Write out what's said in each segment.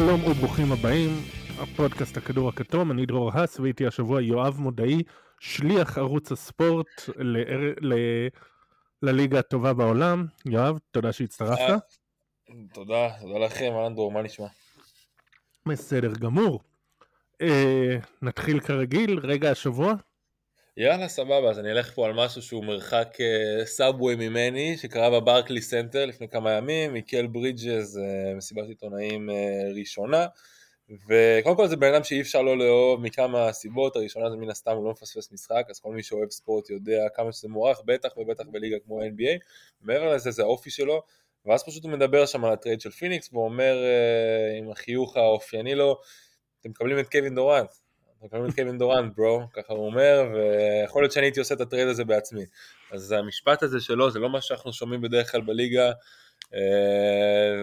שלום וברוכים הבאים, הפודקאסט הכדור הכתום, אני דרור הס ואיתי השבוע יואב מודעי, שליח ערוץ הספורט לליגה הטובה בעולם. יואב, תודה שהצטרפת. תודה לכם, אהלן דרור, מה נשמע? בסדר גמור. נתחיל כרגיל, רגע השבוע. יאללה, סבבה, אז אני אלך פה על משהו שהוא מרחק סאבווי ממני, שקרה בברקלי סנטר לפני כמה ימים, מיקל ברידג'ז, מסיבת עיתונאים ראשונה, וקודם כל זה בן אדם שאי אפשר לא לאהוב מכמה סיבות. הראשונה זה מן הסתם הוא לא מפספס משחק, אז כל מי שאוהב ספורט יודע כמה שזה מוערך, בטח בליגה כמו NBA, מעבר לזה זה האופי שלו, ואז פשוט הוא מדבר שם על הטרייד של פיניקס, והוא אומר עם החיוך האופייני לו, אתם מקבלים את קווין דורנט, מקבלים את קווין דורנט, ברו, ככה הוא אומר, ויכול להיות שאני הייתי עושה את הטרייד הזה בעצמי. אז המשפט הזה שלו, זה לא מה שאנחנו שומעים בדרך כלל בליגה,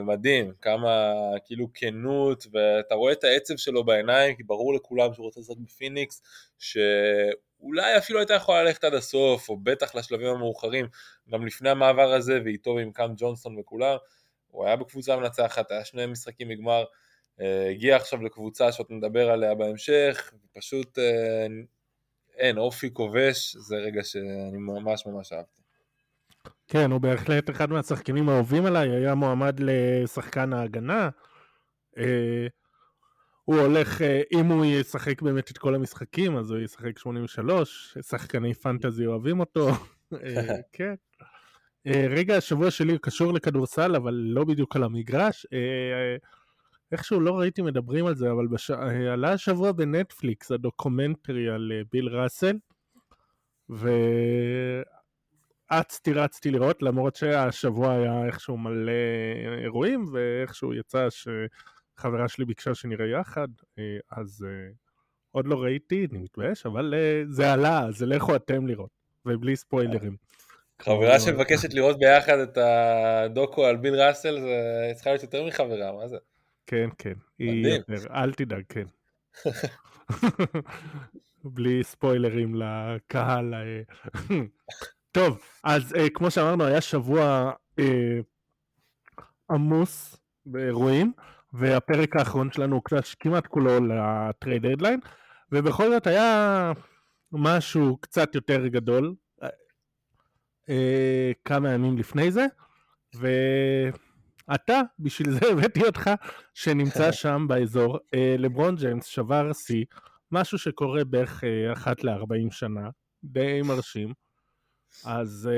מדהים, כמה כאילו כנות, ואתה רואה את העצב שלו בעיניים, כי ברור לכולם שהוא רוצה לזרק בפיניקס, שאולי אפילו הייתה יכולה ללכת עד הסוף, או בטח לשלבים המאוחרים, גם לפני המעבר הזה, ואיתו ועם קאם ג'ונסון וכולם, הוא היה בקבוצה מנצחת, היה שני משחקים מגמר, הגיע עכשיו לקבוצה שאת נדבר עליה בהמשך, פשוט אין, אופי כובש, זה רגע שאני ממש אהבתי. כן, הוא בהחלט אחד מהשחקנים האהובים עליי, היה מועמד לשחקן ההגנה, הוא הולך, אם הוא ישחק באמת את כל המשחקים, אז הוא ישחק 83, שחקני פנטזי אוהבים אותו, כן. רגע, השבוע שלי קשור לכדורסל, אבל לא בדיוק על המגרש, איכשהו לא ראיתי מדברים על זה, אבל עלה השבוע בנטפליקס הדוקומנטרי על ביל ראסל, ועצתי לראות, למרות שהשבוע היה איכשהו מלא אירועים, ואיכשהו יצא שחברה שלי ביקשה שנראה יחד, אז עוד לא ראיתי, אני מתבייש, אבל זה עלה, אז לכו אתם לראות, ובלי ספוילרים. חברה שמבקשת לראות ביחד את הדוקו על ביל ראסל, זה צריכה להיות יותר מחברה, מה זה? כן, כן, אל תדאג, כן. בלי ספוילרים לקהל. טוב, אז כמו שאמרנו, היה שבוע עמוס באירועים, והפרק האחרון שלנו הוקדש כמעט כולו לטרייד דדליין, ובכל זאת היה משהו קצת יותר גדול, כמה ימים לפני זה, ו... אתה, בשביל זה הבאתי אותך, שנמצא שם באזור, לברון ג'יימס שבר סי, משהו שקורה בערך אחת ל-40 שנה, די מרשים, אז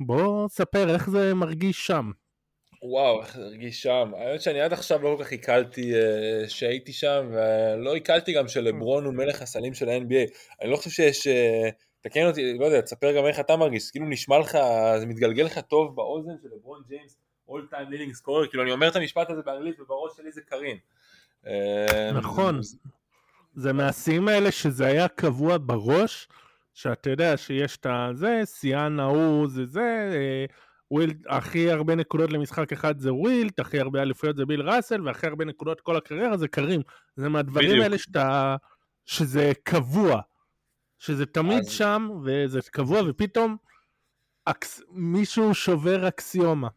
בוא ספר איך זה מרגיש שם. וואו, איך זה מרגיש שם, האמת שאני עד עכשיו לא כל כך עיכלתי שהייתי שם, ולא עיכלתי גם שלברון הוא מלך הסלים של ה-NBA, אני לא חושב שיש, תקן אותי, לא יודע, תספר גם איך אתה מרגיש, כאילו נשמע לך, זה מתגלגל לך טוב באוזן של לברון ג'יימס, all time leading scorer, כאילו אני אומר את המשפט הזה באנגלית, ובראש שלי זה קרין. נכון, זה מהעשיים האלה שזה היה קבוע בראש, שאתה יודע שיש את זה, סיאן ההוא זה, הכי הרבה נקודות למשחק אחד זה ווילט, הכי הרבה אליפויות זה ביל ראסל, והכי הרבה נקודות כל הקריירה זה קרין. זה מהדברים האלה שזה קבוע, שזה תמיד שם, וזה קבוע, ופתאום מישהו שובר אקסיומה.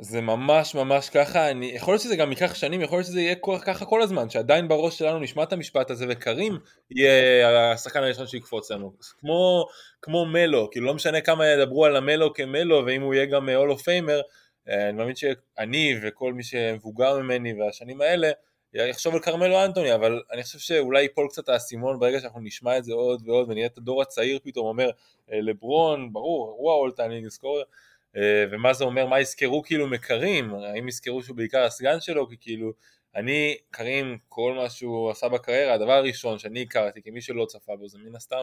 זה ממש ככה, יכול להיות שזה גם ייקח שנים, יכול להיות שזה יהיה ככה כל הזמן, שעדיין בראש שלנו נשמע את המשפט הזה, וקרים יהיה השחקן הראשון שיקפוץ לנו, כמו מלו, כאילו לא משנה כמה ידברו על המלו כמלו, ואם הוא יהיה גם אולו פיימר, אני מאמין שאני וכל מי שמבוגר ממני והשנים האלה, יחשוב על קרמלו אנטוני, אבל אני חושב שאולי ייפול קצת האסימון ברגע שאנחנו נשמע את זה עוד ועוד, ונהיה את הדור הצעיר פתאום אומר, לברון, ברור, הוא האולטנינג סקורר, ומה זה אומר, מה יזכרו כאילו מקרים, האם יזכרו שהוא בעיקר הסגן שלו, כי כאילו, אני קרים כל מה שהוא עשה בקריירה, הדבר הראשון שאני הכרתי, כמי שלא צפה בו, זה מן הסתם,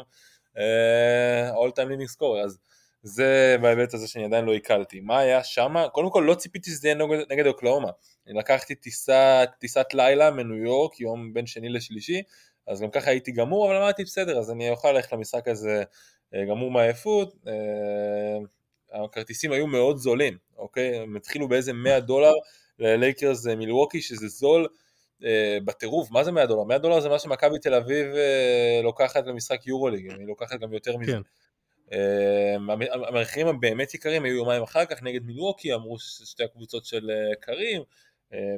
all time leading scorer, אז זה בהיבט הזה שאני עדיין לא הכלתי, מה היה שמה, קודם כל לא ציפיתי שזה יהיה נגד אוקלאומה, לקחתי טיסת לילה מניו יורק, יום בין שני לשלישי, אז גם ככה הייתי גמור, אבל אמרתי בסדר, אז אני אוכל ללכת למשחק הזה, גמור מהעייפות, הכרטיסים היו מאוד זולים, אוקיי? הם התחילו באיזה $100 ללייקרס מילווקי, שזה זול בטירוף, מה זה $100? $100 זה מה שמכבי תל אביב לוקחת למשחק יורוליג, היא לוקחת גם יותר מזה. המחירים הבאמת יקרים היו יומיים אחר כך נגד מילווקי, אמרו ששתי הקבוצות של קרים,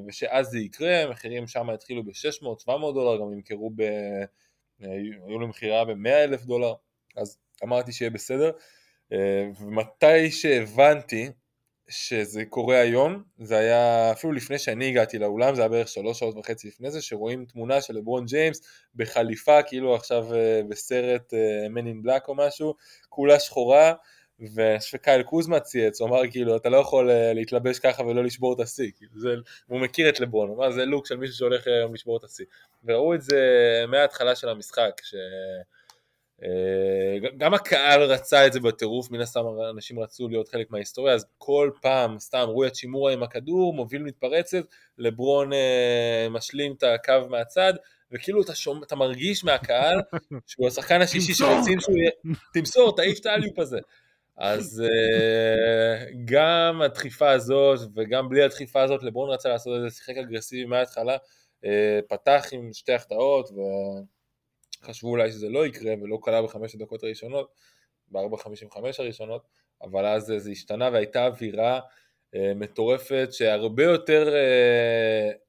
ושאז זה יקרה, המחירים שם התחילו ב$600-$700, גם ימכרו היו למחירה ב$100,000, אז אמרתי שיהיה בסדר, ומתי שהבנתי שזה קורה היום, זה היה אפילו לפני שאני הגעתי לאולם, זה היה בערך 3.5 שעות לפני זה, שרואים תמונה של לברון ג'יימס בחליפה, כאילו עכשיו בסרט Men in Black או משהו, כולה שחורה, ושקייל קוזמה צייץ, הוא אמר כאילו, אתה לא יכול להתלבש ככה ולא לשבור את השיא, הוא מכיר את לברון, הוא אמר, זה לוק של מישהו שהולך היום לשבור את השיא, וראו את זה מההתחלה של המשחק, גם הקהל רצה את זה בטירוף, מן הסתם אנשים רצו להיות חלק מההיסטוריה, אז כל פעם, סתם, רואי השימורה עם הכדור, מוביל מתפרצת, לברון משלים את הקו מהצד, וכאילו אתה מרגיש מהקהל, שהוא השחקן השישי שרוצים שהוא יהיה, תמסור, תעיף את האליופ הזה. אז גם הדחיפה הזאת, וגם בלי הדחיפה הזאת, לברון רצה לעשות איזה שיחק אגרסיבי מההתחלה, פתח עם שתי החטאות, חשבו אולי שזה לא יקרה, ולא קלה ב5 הדקות הראשונות, ב4:55 הראשונות, אבל אז זה השתנה, והייתה אווירה מטורפת, שהרבה יותר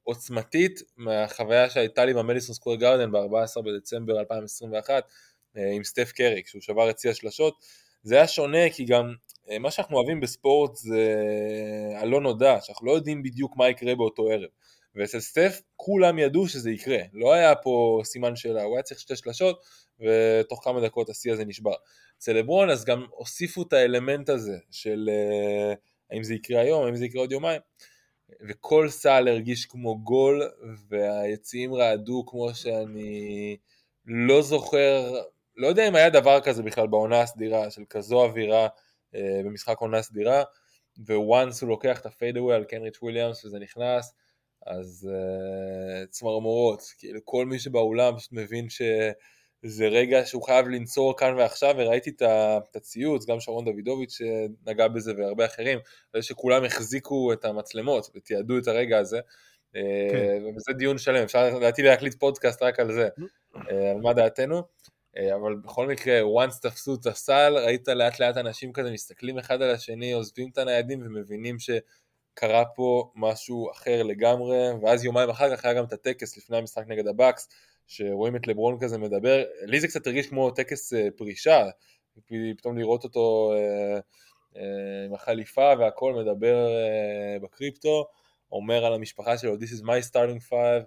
עוצמתית, מהחוויה שהייתה לי במדיסון סקוור גארדן, ב-14 בדצמבר 2021, עם סטף קרי, כשהוא שבר את צי השלשות, זה היה שונה, כי גם מה שאנחנו אוהבים בספורט, זה הלא נודע, שאנחנו לא יודעים בדיוק מה יקרה באותו ערב, ואצל סטף כולם ידעו שזה יקרה, לא היה פה סימן שאלה, הוא היה צריך 2 שלשות, ותוך כמה דקות השיא הזה נשבר. אצל לברון אז גם הוסיפו את האלמנט הזה, של האם זה יקרה היום, האם זה יקרה עוד יומיים, וכל סל הרגיש כמו גול, והיציעים רעדו כמו שאני לא זוכר, לא יודע אם היה דבר כזה בכלל בעונה הסדירה, של כזו אווירה במשחק עונה סדירה, וואנס הוא לוקח את הפיידאווי על קנריץ' וויליאמס וזה נכנס, אז צמרמורות, כאילו כל מי שבאולם מבין שזה רגע שהוא חייב לנצור כאן ועכשיו, וראיתי את הציוץ, גם שרון דוידוביץ' שנגע בזה והרבה אחרים, זה שכולם החזיקו את המצלמות ותיעדו את הרגע הזה, וזה דיון שלם, אפשר דעתי להקליט פודקאסט רק על זה, על מה דעתנו, אבל בכל מקרה, once תפסו את הסל, ראית לאט לאט אנשים כזה מסתכלים אחד על השני, עוזבים את הניידים ומבינים ש... קרה פה משהו אחר לגמרי, ואז יומיים אחר כך היה גם את הטקס לפני המשחק נגד הבאקס, שרואים את לברון כזה מדבר, לי זה קצת הרגיש כמו טקס פרישה, פתאום לראות אותו עם החליפה והכל מדבר בקריפטו, אומר על המשפחה שלו, This is my starting five,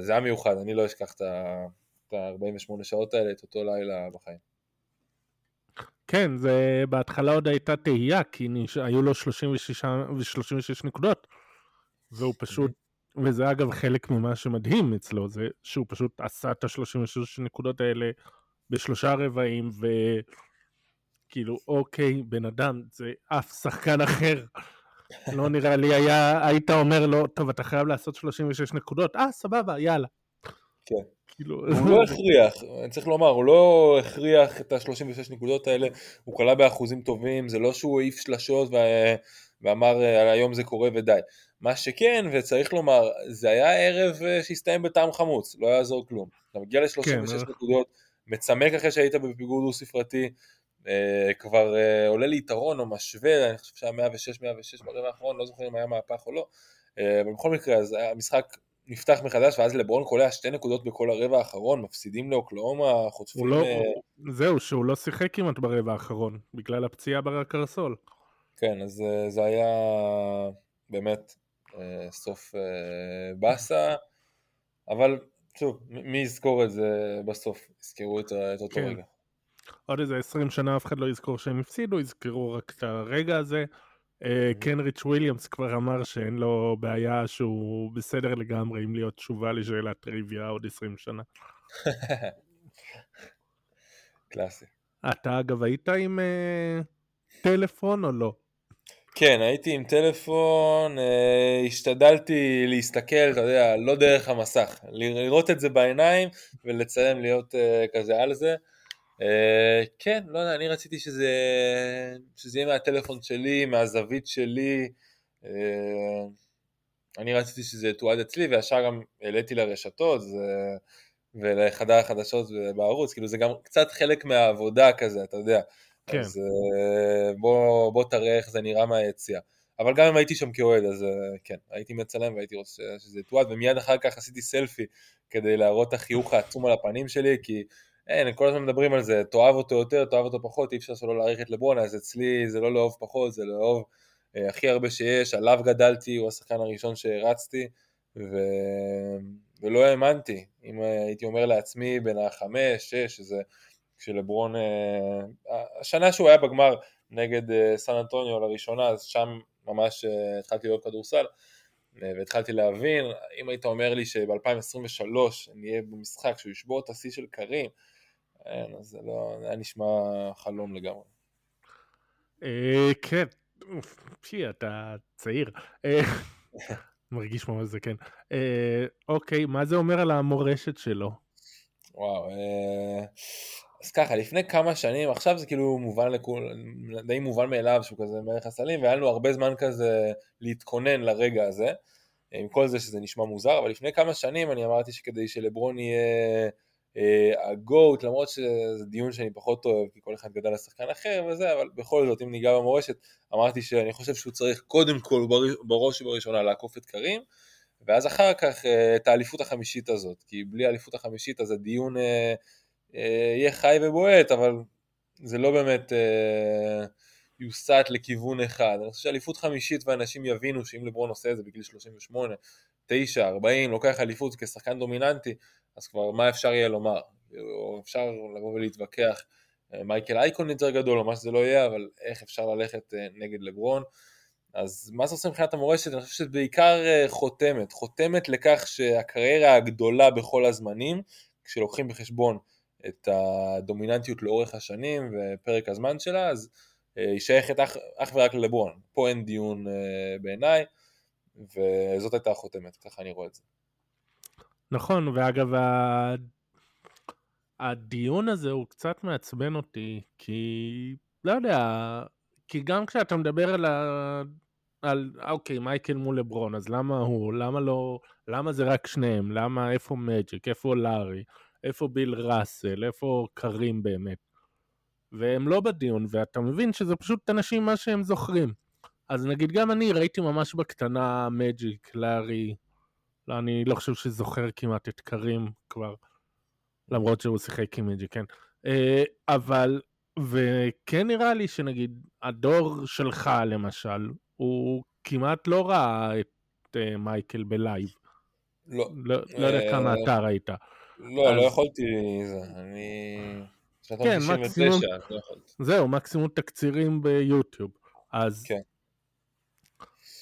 זה היה מיוחד, אני לא אשכח את 48 שעות האלה, את אותו לילה בחיים. כן, זה בהתחלה עוד הייתה תהייה, כי היו לו 36 נקודות, והוא פשוט, וזה אגב חלק ממה שמדהים אצלו, זה שהוא פשוט עשה את ה-36 נקודות האלה ב3 רבעים, וכאילו, אוקיי, בן אדם, זה אף שחקן אחר, לא נראה לי, היית אומר לו, טוב, אתה חייב לעשות 36 נקודות, סבבה, יאללה. כן. הוא לא הכריח, אני צריך לומר, הוא לא הכריח את ה-36 נקודות האלה, הוא קלה באחוזים טובים, זה לא שהוא העיף שלשות ואמר היום זה קורה ודי. מה שכן, וצריך לומר, זה היה ערב שהסתיים בטעם חמוץ, לא יעזור כלום. אתה מגיע ל-36 נקודות, מצמק אחרי שהיית בפיגור דו ספרתי, כבר עולה ליתרון או משווה, אני חושב שהיה 106 ברבע האחרון, לא זוכר אם היה מהפך או לא, ובכל מקרה, אז המשחק נפתח מחדש, ואז לברון קולע 2 נקודות בכל הרבע האחרון, מפסידים לאוקלאומה, חוטפים... זהו, שהוא לא שיחק כמעט ברבע האחרון, בגלל הפציעה בקרסול. כן, אז זה היה באמת סוף בסה, אבל שוב, מי יזכור את זה בסוף? יזכרו את אותו רגע. עוד איזה 20 שנה אף אחד לא יזכור שהם הפסידו, יזכרו רק את הרגע הזה. קנריץ' וויליאמס כבר אמר שאין לו בעיה שהוא בסדר לגמרי אם להיות תשובה לשאלת טריוויה עוד 20 שנה. קלאסי. אתה אגב היית עם טלפון או לא? כן, הייתי עם טלפון, השתדלתי להסתכל, אתה יודע, לא דרך המסך, לראות את זה בעיניים ולצלם להיות כזה על זה. כן, לא יודע, אני רציתי שזה יהיה מהטלפון שלי, מהזווית שלי, אני רציתי שזה תועד אצלי, והשאר גם העליתי לרשתות, ולחדר החדשות בערוץ, כאילו זה גם קצת חלק מהעבודה כזה, אתה יודע, אז בוא תראה איך זה נראה מהיציאה, אבל גם אם הייתי שם כאוהד, אז כן, הייתי מצלם והייתי רוצה שזה תועד, ומיד אחר כך עשיתי סלפי כדי להראות את החיוך העצום על הפנים שלי, כי אין, כל הזמן מדברים על זה, תאהב אותו יותר, תאהב אותו פחות, אי אפשר שלא להעריך את לברון, אז אצלי זה לא לאהוב פחות, זה לאהוב הכי הרבה שיש, עליו גדלתי, הוא השחקן הראשון שהרצתי, ולא האמנתי, אם הייתי אומר לעצמי בין ה5, 6, זה כשלברון, השנה שהוא היה בגמר נגד סן אנטוניו לראשונה, אז שם ממש התחלתי להיות כדורסל, והתחלתי להבין, אם היית אומר לי שב-2023 נהיה במשחק שהוא ישבור את השיא של קרים, אז זה לא, היה נשמע חלום לגמרי. כן, אתה צעיר, מרגיש ממש זה כן. אוקיי, מה זה אומר על המורשת שלו? וואו, אז ככה, לפני כמה שנים, עכשיו זה כאילו מובן לכול, די מובן מאליו שהוא כזה מלך הסלים, והיה לנו הרבה זמן כזה להתכונן לרגע הזה, עם כל זה שזה נשמע מוזר, אבל לפני כמה שנים אני אמרתי שכדי שלברון יהיה הגוט, למרות שזה דיון שאני פחות אוהב, כי כל אחד גדל לשחקן אחר וזה, אבל בכל זאת, אם ניגע במורשת, אמרתי שאני חושב שהוא צריך קודם כל בראש ובראשונה לעקוף את קרים, ואז אחר כך את האליפות החמישית הזאת, כי בלי האליפות החמישית אז הדיון יהיה חי ובועט, אבל זה לא באמת יוסט לכיוון אחד. אני חושב שאליפות חמישית ואנשים יבינו שאם לברון עושה את זה בגיל 38, 9, 40, לוקח אליפות כשחקן דומיננטי, אז כבר מה אפשר יהיה לומר? או אפשר לבוא ולהתווכח, מייקל אייקון יותר גדול או מה שזה לא יהיה, אבל איך אפשר ללכת נגד לברון? אז מה זה עושה מבחינת המורשת? אני חושב שזה בעיקר חותמת, חותמת לכך שהקריירה הגדולה בכל הזמנים, כשלוקחים בחשבון את הדומיננטיות לאורך השנים ופרק הזמן שלה, אז היא שייכת אך ורק ללברון. פה אין דיון בעיניי, וזאת הייתה החותמת, ככה אני רואה את זה. נכון, ואגב, הדיון הזה הוא קצת מעצבן אותי, כי לא יודע, כי גם כשאתה מדבר על אוקיי, מייקל מול לברון, אז למה הוא, למה לא, למה זה רק שניהם, למה, איפה מג'יק, איפה לארי, איפה ביל ראסל, איפה קרים באמת, והם לא בדיון, ואתה מבין שזה פשוט אנשים מה שהם זוכרים. אז נגיד גם אני ראיתי ממש בקטנה מג'יק, לארי, לא, אני לא חושב שזוכר כמעט את קרים כבר, למרות שהוא שיחק עם מג'יק, כן. אבל, וכן נראה לי שנגיד, הדור שלך למשל, הוא כמעט לא ראה את מייקל בלייב. לא יודע כמה אתה ראית. לא יכולתי, אני... כן, מקסימום, זהו, מקסימום תקצירים ביוטיוב.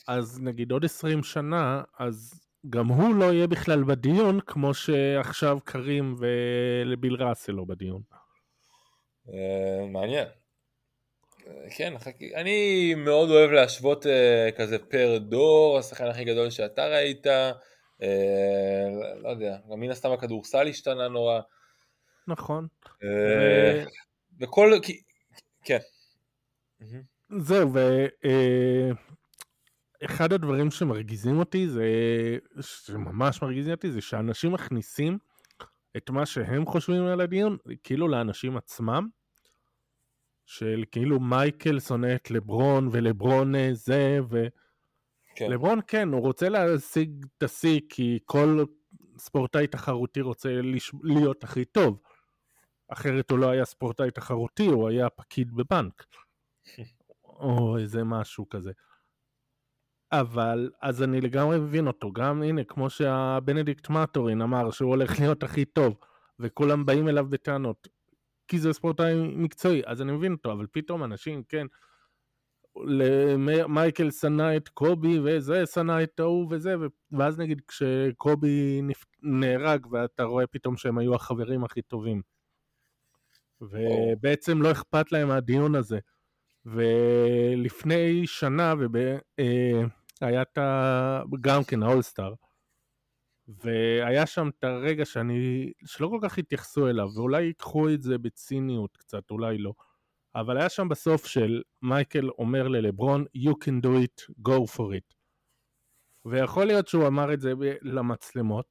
אז נגיד עוד 20 שנה, אז גם הוא לא יהיה בכלל בדיון, כמו שעכשיו קרים ולביל ראסל לא בדיון. מעניין. כן, אני מאוד אוהב להשוות כזה פר דור, השחקן הכי גדול שאתה ראית, לא יודע, גם מן הסתם הכדורסל השתנה נורא. נכון. וכל, כן. זהו, אחד הדברים שמרגיזים אותי, שממש מרגיזים אותי, זה שאנשים מכניסים את מה שהם חושבים על הדיון, כאילו לאנשים עצמם, של כאילו מייקל שונא את לברון, ולברון זה, ולברון כן, הוא רוצה להשיג את השיא, כי כל ספורטאי תחרותי רוצה להיות הכי טוב, אחרת הוא לא היה ספורטאי תחרותי, הוא היה פקיד בבנק, או איזה משהו כזה. אבל, אז אני לגמרי מבין אותו, גם הנה, כמו שהבנדיקט מטורין אמר, שהוא הולך להיות הכי טוב, וכולם באים אליו בטענות, כי זה ספורטאי מקצועי, אז אני מבין אותו, אבל פתאום אנשים, כן, מייקל סנה את קובי, וזה סנה את ההוא וזה, ואז נגיד כשקובי נהרג, ואתה רואה פתאום שהם היו החברים הכי טובים, ובעצם לא אכפת להם הדיון הזה, ולפני שנה, היה גם כן האולסטאר, והיה שם את הרגע שלא כל כך התייחסו אליו, ואולי ייקחו את זה בציניות קצת, אולי לא, אבל היה שם בסוף של מייקל אומר ללברון, you can do it, go for it. ויכול להיות שהוא אמר את זה למצלמות,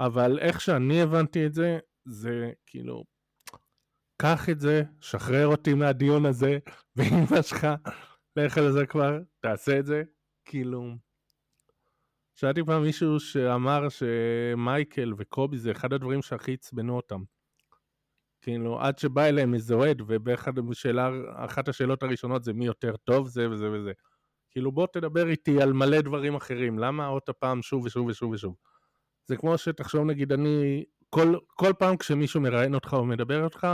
אבל איך שאני הבנתי את זה, זה כאילו, קח את זה, שחרר אותי מהדיון הזה, ואם משך, לך על זה כבר, תעשה את זה, כאילו, שאלתי פעם מישהו שאמר שמייקל וקובי זה אחד הדברים שהכי הצבנו אותם. כאילו, עד שבא אליהם איזה אוהד, ואחת השאלות הראשונות זה מי יותר טוב, זה וזה וזה. כאילו, בוא תדבר איתי על מלא דברים אחרים, למה עוד הפעם שוב ושוב ושוב ושוב? זה כמו שתחשוב, נגיד, אני, כל פעם כשמישהו מראיין אותך או מדבר אותך,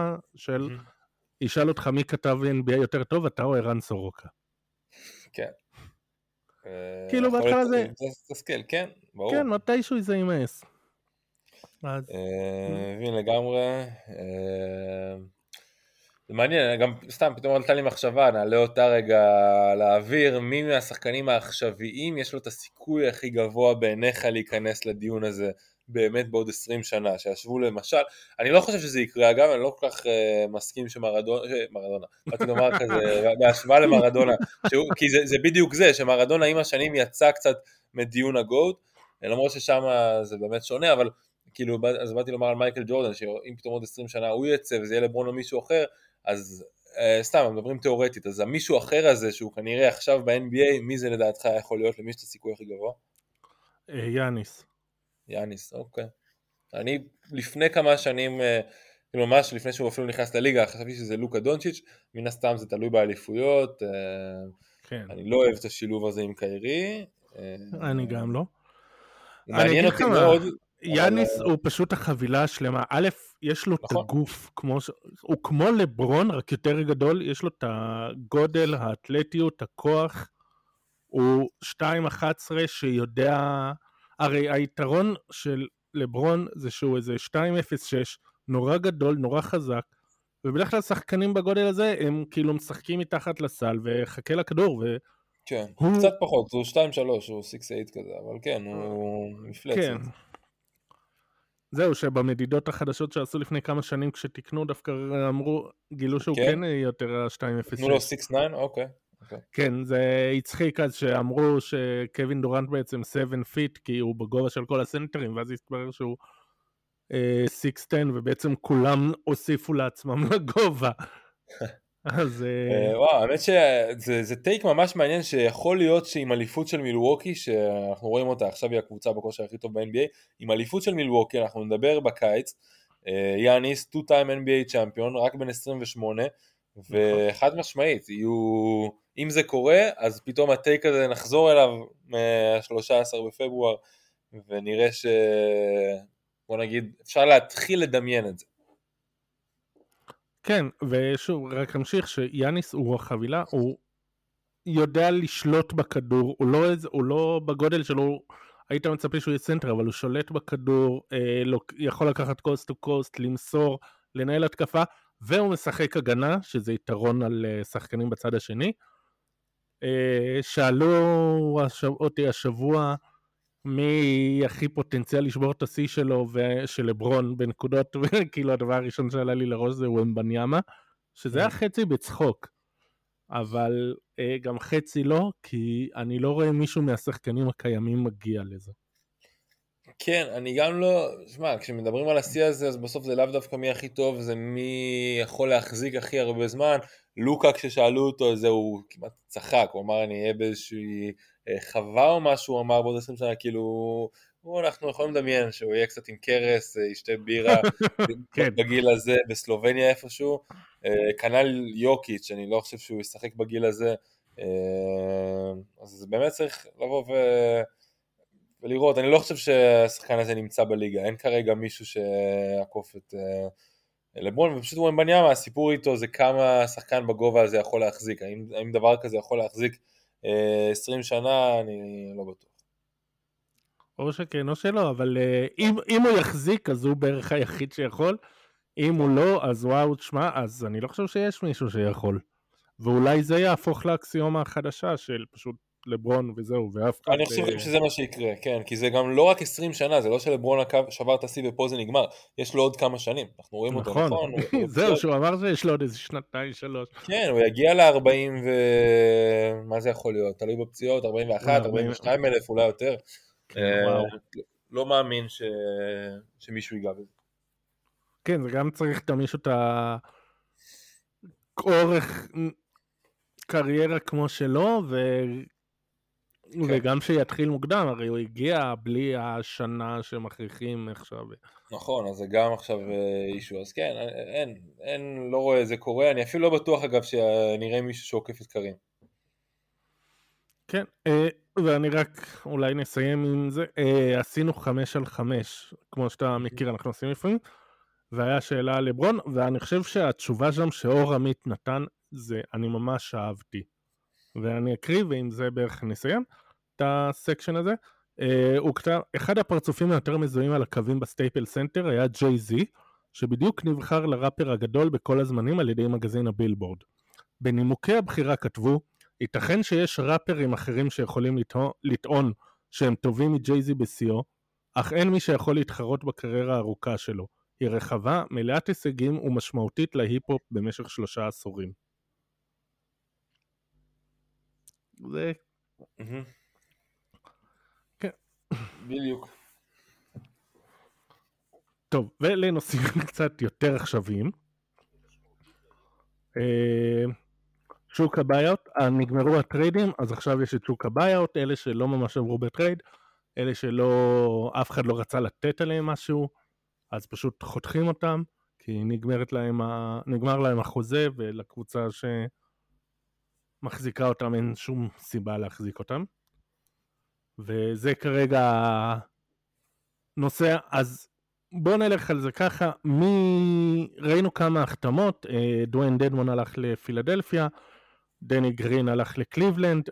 ישאל אותך מי כתב NBA יותר טוב, אתה או ערן סורוקה. כן. כאילו, בהתחלה זה... תסכל, כן, ברור. כן, מתישהו זה יימאס. מבין לגמרי. זה מעניין, גם סתם פתאום עלתה לי מחשבה, נעלה אותה רגע לאוויר, מי מהשחקנים העכשוויים יש לו את הסיכוי הכי גבוה בעיניך להיכנס לדיון הזה באמת בעוד 20 שנה, שישבו למשל, אני לא חושב שזה יקרה אגב, אני לא כל כך מסכים שמרדונה, רציתי לומר כזה, בהשוואה למרדונה, כי זה בדיוק זה, שמרדונה עם השנים יצא קצת מדיון הגוט, למרות ששם זה באמת שונה, אבל כאילו, אז באתי לומר על מייקל ג'ורדן, שאם פתאום עוד 20 שנה הוא יצא, וזה יהיה לברון או מישהו אחר, אז סתם, מדברים תיאורטית, אז המישהו אחר הזה, שהוא כנראה עכשיו ב-NBA, מי זה לדעתך יכול להיות למי שאתה סיכוי הכי גבוה? יאניס, אוקיי. אני לפני כמה שנים, ממש לפני שהוא אפילו נכנס לליגה, חשבתי שזה לוקה דונצ'יץ', מן הסתם זה תלוי באליפויות, אני לא אוהב את השילוב הזה עם קיירי. אני גם לא. מעניין אותי מאוד. יאניס הוא פשוט החבילה השלמה, א', יש לו את הגוף, הוא כמו לברון, רק יותר גדול, יש לו את הגודל, האתלטיות, הכוח, הוא 2.11 שיודע, הרי היתרון של לברון זה שהוא איזה 2.06, נורא גדול, נורא חזק, ובדרך כלל השחקנים בגודל הזה הם כאילו משחקים מתחת לסל וחכה לכדור כן, קצת פחות, הוא 2.3, הוא 6.8 כזה, אבל כן, הוא מפלצת. כן. זהו, שבמדידות החדשות שעשו לפני כמה שנים כשתקנו דווקא אמרו, גילו שהוא כן יותר 2.06. תנו לו 6.9, אוקיי. כן, זה הצחיק אז שאמרו שקווין דורנט בעצם 7 פיט, כי הוא בגובה של כל הסנטרים, ואז הסתבר שהוא 6.10, ובעצם כולם הוסיפו לעצמם לגובה. אז... וואו, האמת שזה טייק ממש מעניין שיכול להיות שעם אליפות של מילווקי, שאנחנו רואים אותה, עכשיו היא הקבוצה בכושר הכי טוב ב-NBA, עם אליפות של מילווקי, אנחנו נדבר בקיץ, יאניס, 2-time NBA צ'אמפיון, רק בין 28, וחד משמעית, אם זה קורה, אז פתאום הטייק הזה נחזור אליו מ-13 בפברואר, ונראה ש... בוא נגיד, אפשר להתחיל לדמיין את זה. כן, ושוב, רק נמשיך שיאניס הוא החבילה, הוא יודע לשלוט בכדור, הוא לא בגודל שלו, היית מצפה שהוא יהיה סנטר, אבל הוא שולט בכדור, יכול לקחת קוסט טו קוסט, למסור, לנהל התקפה, והוא משחק הגנה, שזה יתרון על שחקנים בצד השני. שאלו אותי השבוע, מי הכי פוטנציאל לשבור את השיא שלו ושל לברון בנקודות, וכאילו הדבר הראשון שעלה לי לראש זה ומבניאמה, שזה היה חצי בצחוק, אבל גם חצי לא, כי אני לא רואה מישהו מהשחקנים הקיימים מגיע לזה. כן, אני גם לא, שמע, כשמדברים על השיא הזה, אז בסוף זה לאו דווקא מי הכי טוב, זה מי יכול להחזיק הכי הרבה זמן. לוקה כששאלו אותו, הוא כמעט צחק, הוא אמר אני אהיה באיזושהי חווה או משהו, הוא אמר בעוד 20 שנה, כאילו, אנחנו יכולים לדמיין שהוא יהיה קצת עם קרס, ישתה בירה, בגיל הזה, בסלובניה איפשהו, כנ"ל יוקיץ', אני לא חושב שהוא ישחק בגיל הזה, אז באמת צריך לבוא ולראות, אני לא חושב שהשחקן הזה נמצא בליגה, אין כרגע מישהו שעקוף את לברון, ופשוט ומבניאמה, הסיפור איתו זה כמה השחקן בגובה הזה יכול להחזיק, האם דבר כזה יכול להחזיק 20 שנה, אני לא בטוח. או שכן או שלא, אבל אם הוא יחזיק, אז הוא בערך היחיד שיכול, אם הוא לא, אז וואו, תשמע, אז אני לא חושב שיש מישהו שיכול, ואולי זה יהפוך לאקסיומה החדשה של פשוט לברון וזהו, ואף אחד... אני חושב שזה מה שיקרה, כן, כי זה גם לא רק 20 שנה, זה לא שלברון שבר את השיא ופה זה נגמר, יש לו עוד כמה שנים, אנחנו רואים אותו, נכון? זהו, שהוא אמר שיש לו עוד איזה שנתיים, 3. כן, הוא יגיע ל-40 ו... מה זה יכול להיות? תלוי בפציעות, 41, 42 אלף, אולי יותר. לא מאמין שמישהו ייגע בזה. כן, זה גם צריך תמישהו את האורך קריירה כמו שלו, וגם שיתחיל מוקדם, הרי הוא הגיע בלי השנה שמכריחים עכשיו. נכון, אז זה גם עכשיו אישו, אז כן, אין, לא רואה זה קורה, אני אפילו לא בטוח אגב שנראה מישהו שעוקף את קרים. כן, ואני רק אולי נסיים עם זה, עשינו 5 על 5, כמו שאתה מכיר, אנחנו עושים לפעמים, והיה שאלה לברון, ואני חושב שהתשובה שם שאור עמית נתן, זה אני ממש אהבתי. ואני אקריא, ועם זה בערך נסיים את הסקשן הזה. הוא כתב, אחד הפרצופים היותר מזוהים על הקווים בסטייפל סנטר היה ג'יי זי, שבדיוק נבחר לראפר הגדול בכל הזמנים על ידי מגזין הבילבורד. בנימוקי הבחירה כתבו, ייתכן שיש ראפרים אחרים שיכולים לטעון שהם טובים מג'יי זי בסיאו, אך אין מי שיכול להתחרות בקריירה הארוכה שלו. היא רחבה, מלאת הישגים ומשמעותית להיפ-הופ במשך 3 עשורים. זה... כן. בדיוק. טוב, ולנושאים קצת יותר עכשוויים. שוק הבייאאוט, נגמרו הטריידים, אז עכשיו יש את שוק הבייאאוט, אלה שלא ממש עברו בטרייד, אלה שלא, אף אחד לא רצה לתת עליהם משהו, אז פשוט חותכים אותם, כי נגמר להם החוזה, ולקבוצה ש... מחזיקה אותם, אין שום סיבה להחזיק אותם. וזה כרגע נושא, אז בואו נלך על זה ככה, ראינו כמה החתמות, דוויין דדמון הלך לפילדלפיה, דני גרין הלך לקליבלנד,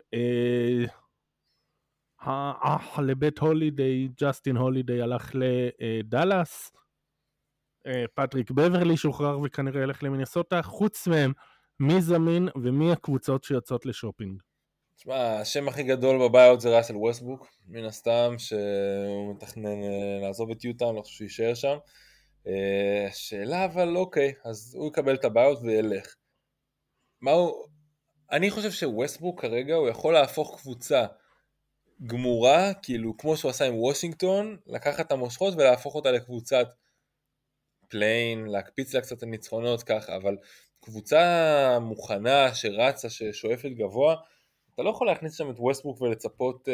האח לבית הולידיי, ג'סטין הולידיי הלך לדלאס, פטריק בברלי שוחרר וכנראה הלך למינסוטה, חוץ מהם, מי זמין ומי הקבוצות שיוצאות לשופינג? תשמע, השם הכי גדול בבייאאוט זה ראסל ווסטברוק, מן הסתם שהוא מתכנן לעזוב את יוטה, אני לא חושב שהוא יישאר שם. שאלה אבל אוקיי, אז הוא יקבל את הבייאאוט וילך. אני חושב שווסטברוק כרגע הוא יכול להפוך קבוצה גמורה, כאילו כמו שהוא עשה עם וושינגטון, לקחת את המושכות ולהפוך אותה לקבוצת פליין, להקפיץ לה קצת הניצחונות ככה, אבל... קבוצה מוכנה, שרצה, ששואפת גבוה, אתה לא יכול להכניס שם את ווסטברוק ולצפות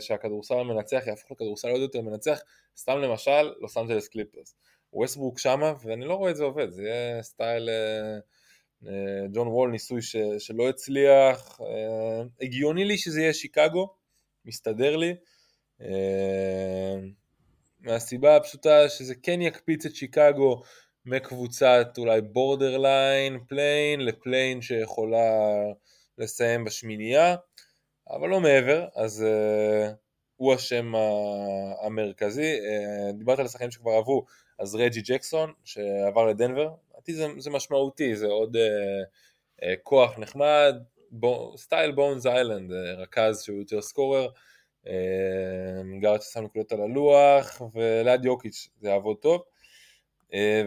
שהכדורסל המנצח יהפוך לכדורסל עוד יותר מנצח, סתם למשל, לוס אנג'לס קליפרס. ווסטברוק שמה, ואני לא רואה את זה עובד, זה יהיה סטייל ג'ון וול, ניסוי שלא הצליח, הגיוני לי שזה יהיה שיקגו, מסתדר לי, מהסיבה הפשוטה שזה כן יקפיץ את שיקגו, מקבוצת אולי בורדרליין, פליין, לפליין שיכולה לסיים בשמינייה, אבל לא מעבר, אז הוא השם המרכזי, דיברת על השחקנים שכבר עברו, אז רג'י ג'קסון שעבר לדנבר, זה משמעותי, זה עוד כוח נחמד, סטייל בונס איילנד, רכז שהוא יותר סקורר, גארד ששם נקודות על הלוח, ולעד יוקיץ' זה יעבוד טוב,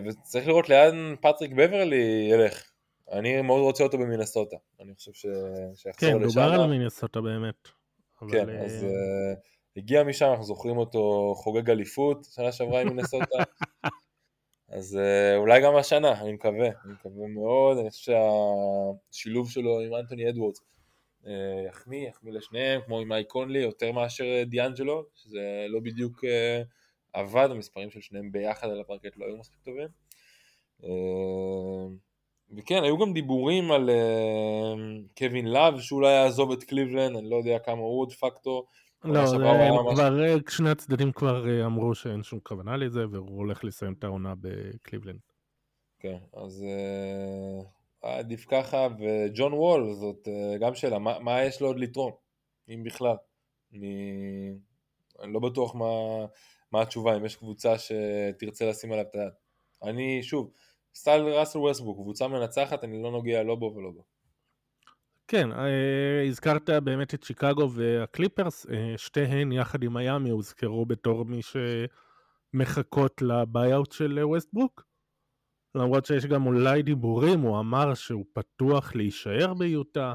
וצריך לראות לאן פטריק בברלי ילך. אני מאוד רוצה אותו במינסוטה. אני חושב שיחזור לשם. כן, דובר על מינסוטה באמת. כן, אז הגיע משם, אנחנו זוכרים אותו חוגג אליפות, שנה שעברה עם מינסוטה. אז אולי גם השנה, אני מקווה. אני מקווה מאוד, אני חושב שהשילוב שלו עם אנטוני אדוורדס יחמיא לשניהם, כמו עם אייקונלי, יותר מאשר דיאנג'לו, שזה לא בדיוק... עבד, המספרים של שניהם ביחד על הפרקט לא היו מספיק טובים. וכן, היו גם דיבורים על קווין לאב, שאולי יעזוב את קליבלנד, אני לא יודע כמה הוא עוד פקטור. לא, שני הצדדים כבר אמרו שאין שום כוונה לזה, והוא הולך לסיים את העונה בקליבלנד. כן, אז עדיף ככה, וג'ון וול, זאת גם שאלה, מה יש לו עוד לתרום? אם בכלל. אני לא בטוח מה התשובה, אם יש קבוצה שתרצה לשים עליו את היד. אני, שוב, סטייל ראסל ווסטברוק, קבוצה מנצחת, אני לא נוגע לא בו ולא בו. כן, הזכרת באמת את שיקגו והקליפרס, שתיהן יחד עם מיאמי הוזכרו בתור מי שמחכות לבייאאוט של ווסטברוק, למרות שיש גם אולי דיבורים, הוא אמר שהוא פתוח להישאר ביוטה,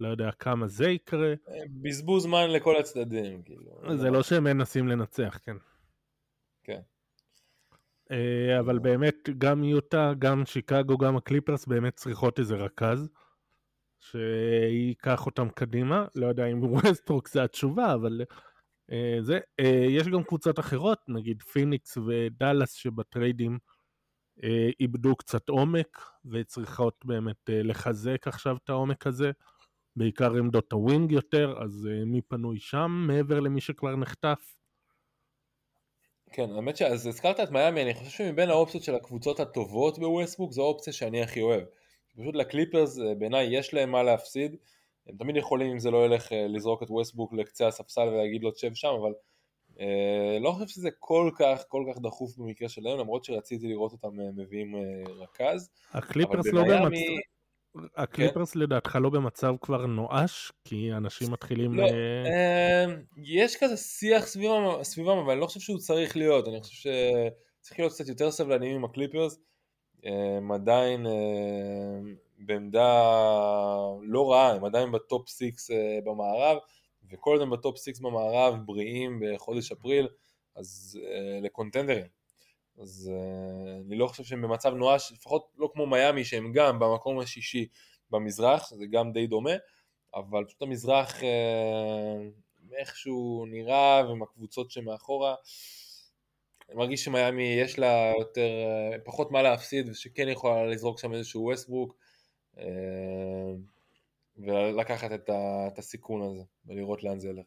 לא יודע כמה זה יקרה. בזבוז זמן לכל הצדדים. כאילו. זה לא שהם מנסים לנצח, כן. כן. אבל באמת גם יוטה, גם שיקגו, גם הקליפרס באמת צריכות איזה רכז שיקח אותם קדימה, לא יודע אם ווסטברוק זה התשובה, אבל זה, יש גם קבוצות אחרות, נגיד פיניקס ודלס שבטריידים איבדו קצת עומק, וצריכות באמת לחזק עכשיו את העומק הזה, בעיקר עמדות הווינג יותר, אז מי פנוי שם, מעבר למי שכבר נחטף? כן, האמת שאז הזכרת את מיאמי, אני חושב שמבין האופציות של הקבוצות הטובות בווסטברוק, זו האופציה שאני הכי אוהב. פשוט לקליפרס בעיניי יש להם מה להפסיד, הם תמיד יכולים אם זה לא ילך לזרוק את ווסטברוק לקצה הספסל ולהגיד לו תשב שם, אבל לא חושב שזה כל כך דחוף במקרה שלהם, למרות שרציתי לראות אותם מביאים רכז. הקליפרס לדעתך לא במצב כבר נואש, כי אנשים מתחילים... יש כזה שיח סביבם, אבל אני לא חושב שהוא צריך להיות, אני חושב שצריך להיות קצת יותר סבלניים עם הקליפרס, הם עדיין בעמדה לא רעה, הם עדיין בטופ 6 במערב, וכל אדם בטופ 6 במערב בריאים בחודש אפריל, אז לקונטנדרים. אז אני לא חושב שהם במצב נואש, לפחות לא כמו מיאמי, שהם גם במקום השישי במזרח, זה גם די דומה, אבל פשוט המזרח איכשהו נראה, ומהקבוצות שמאחורה, אני מרגיש שמיאמי יש לה יותר, פחות מה להפסיד, ושכן יכולה לזרוק שם איזשהו ווסטברוק, ולקחת את הסיכון הזה, ולראות לאן זה ילך.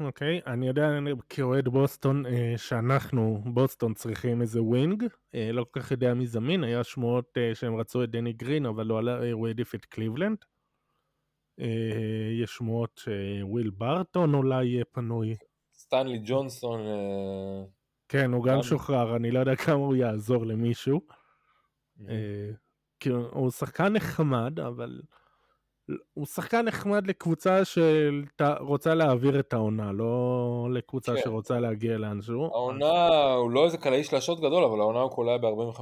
אוקיי, אני יודע כאוהד בוסטון, שאנחנו בוסטון צריכים איזה ווינג, לא כל כך יודע מי זמין, היה שמועות שהם רצו את דני גרין, אבל לא עלה, הוא העדיף את קליבלנד, יש שמועות שוויל ברטון אולי יהיה פנוי, סטנלי ג'ונסון, כן, הוא גם שוחרר, אני לא יודע כמה הוא יעזור למישהו, הוא שחקן נחמד, אבל הוא שחקן נחמד לקבוצה שרוצה להעביר את העונה, לא לקבוצה שרוצה להגיע לאנשהו. העונה הוא לא איזה קלעי שלשות גדול, אבל העונה הוא קולע ב-45%,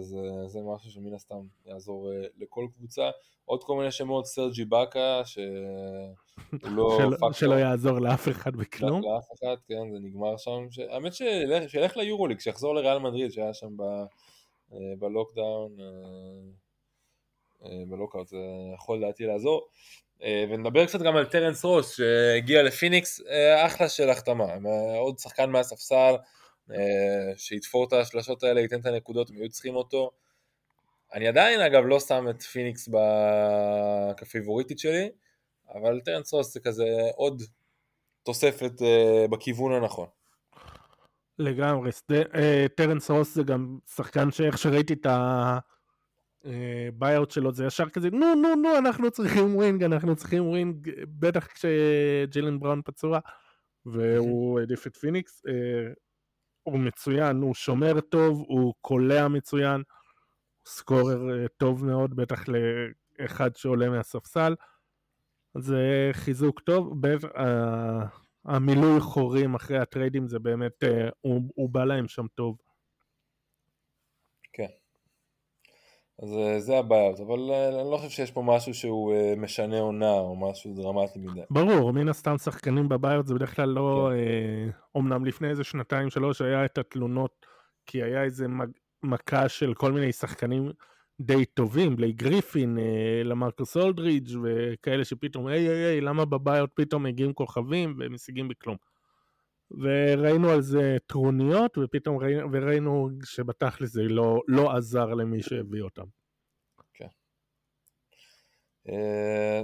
אז זה משהו שמן הסתם יעזור לכל קבוצה. עוד כל מיני שמות, סרג'י בקה, שלא יעזור לאף אחד בכלום. לאף אחד, כן, זה נגמר שם. האמת שילך ליורוליג, שיחזור לריאל מדריד, שהיה שם בלוקדאון, בלוקאוט, זה יכול דעתי לעזור, ונדבר קצת גם על טרנס רוס, שהגיע לפיניקס, אחלה של החתמה, עוד שחקן מהספסל, שיתפור את השלשות האלה, ייתן את הנקודות, הם יהיו צריכים אותו, אני עדיין אגב לא שם את פיניקס כפיבוריטית שלי, אבל טרנס רוס זה כזה עוד תוספת בכיוון הנכון. לגמרי, טרנס רוס זה גם שחקן שאיך שראיתי את ה... ביי-אוט שלו זה ישר כזה, נו, אנחנו צריכים ווינג, בטח כשג'ילן בראון פצוע, והוא העדיף את פיניקס, הוא מצוין, הוא שומר טוב, הוא קולע מצוין, סקורר טוב מאוד, בטח לאחד שעולה מהספסל, זה חיזוק טוב, המילוי חורים אחרי הטריידים זה באמת, הוא בא להם שם טוב. כן. אז זה הבעיה, אבל אני לא חושב שיש פה משהו שהוא משנה עונה או משהו דרמטי מדי. ברור, מן הסתם שחקנים בבעיות זה בדרך כלל לא, אומנם לפני איזה 2-3 היה את התלונות, כי היה איזה מכה של כל מיני שחקנים די טובים, בלי גריפין, למרקוס אולדרידג' וכאלה שפתאום, היי, למה בבעיות פתאום מגיעים כוכבים ומשיגים בכלום. וראינו על זה טרוניות, ופתאום ראינו שבתכל'ס זה לא עזר למי שהביא אותם. כן.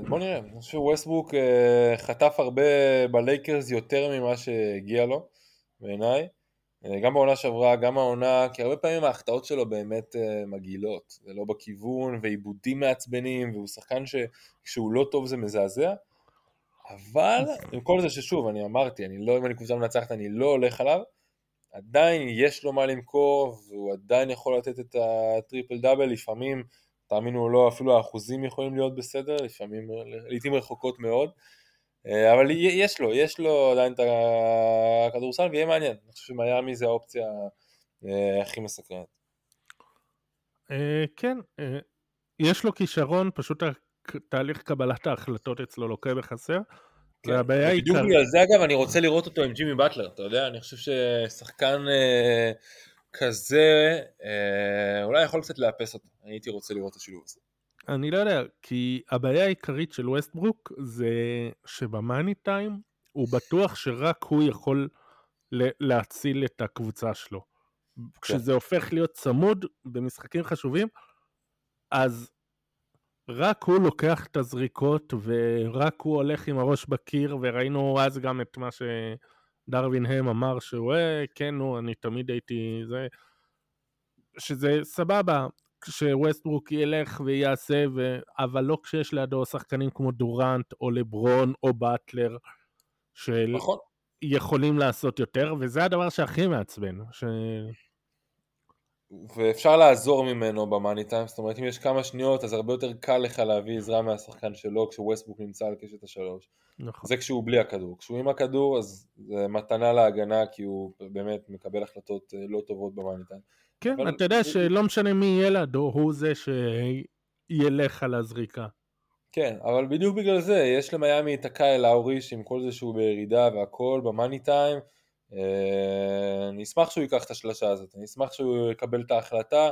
בוא נראה, אני חושב שווסטברוק חטף הרבה בלייקרס יותר ממה שהגיע לו, בעיניי. גם בעונה שעברה, גם העונה, כי הרבה פעמים ההחטאות שלו באמת מגעילות. זה לא בכיוון, ועיבודים מעצבנים, והוא שחקן שכשהוא לא טוב זה מזעזע. אבל עם כל זה ששוב, אני אמרתי, אם אני קבוצה מנצחת, אני לא הולך עליו, עדיין יש לו מה למכור, והוא עדיין יכול לתת את הטריפל דאבל, לפעמים, תאמינו או לא, אפילו האחוזים יכולים להיות בסדר, לפעמים, לעתים רחוקות מאוד, אבל יש לו עדיין את הכדורסל, ויהיה מעניין, אני חושב שמיאמי זה האופציה הכי מסקרנת. כן, יש לו כישרון, פשוט תהליך קבלת ההחלטות אצלו לוקה בחסר. בדיוק על זה אגב, אני רוצה לראות אותו עם ג'ימי באטלר, אתה יודע, אני חושב ששחקן כזה, אולי יכול קצת לאפס אותה. הייתי רוצה לראות את השילוב הזה. אני לא יודע, כי הבעיה העיקרית של ווסטברוק זה שבמאני טיים הוא בטוח שרק הוא יכול להציל את הקבוצה שלו. כשזה הופך להיות צמוד במשחקים חשובים, אז רק הוא לוקח את הזריקות ורק הוא הולך עם הראש בקיר, וראינו אז גם את מה שדרווין הם אמר שהוא, כן, אני תמיד הייתי זה, שזה סבבה, כשווסטברוק ילך ויעשה, אבל לא כשיש לידו שחקנים כמו דורנט או לברון או באטלר, של יכולים לעשות יותר, וזה הדבר שהכי מעצבן, ואפשר לעזור ממנו במאני טיים, זאת אומרת אם יש כמה שניות אז הרבה יותר קל לך להביא עזרה מהשחקן שלו כשווסטברוק נמצא על קשת השלוש. זה כשהוא בלי הכדור, כשהוא עם הכדור אז זה מתנה להגנה, כי הוא באמת מקבל החלטות לא טובות במאני טיים. כן, אתה יודע שלא משנה מי יהיה לידו, הוא זה שילך על הזריקה. כן, אבל בדיוק בגלל זה יש למייאמי תקע אל האוריש עם כל זה שהוא בירידה והכל במאני טיים. אני אשמח שהוא ייקח את השלשה הזאת, אני אשמח שהוא יקבל את ההחלטה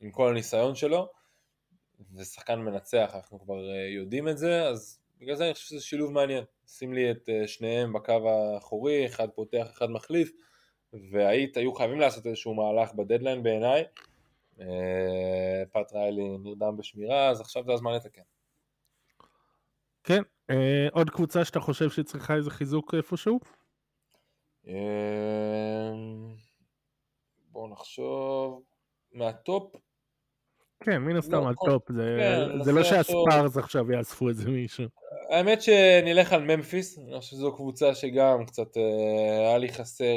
עם כל הניסיון שלו, זה שחקן מנצח, אנחנו כבר יודעים את זה, אז בגלל זה אני חושב שזה שילוב מעניין. שים לי את שניהם בקו האחורי, אחד פותח, אחד מחליף, והיו חייבים לעשות איזשהו מהלך בדדליין בעיניי. פאט ריילי נרדם בשמירה, אז עכשיו זה הזמן לתקן. כן, עוד קבוצה שאתה חושב שצריכה איזה חיזוק איפשהו? בואו נחשוב מהטופ. כן, מן הסתם מהטופ, זה לא שהספארס עכשיו יאספו את זה מישהו. האמת שנלך על ממפיס, אני חושב שזו קבוצה שגם קצת היה לי חסר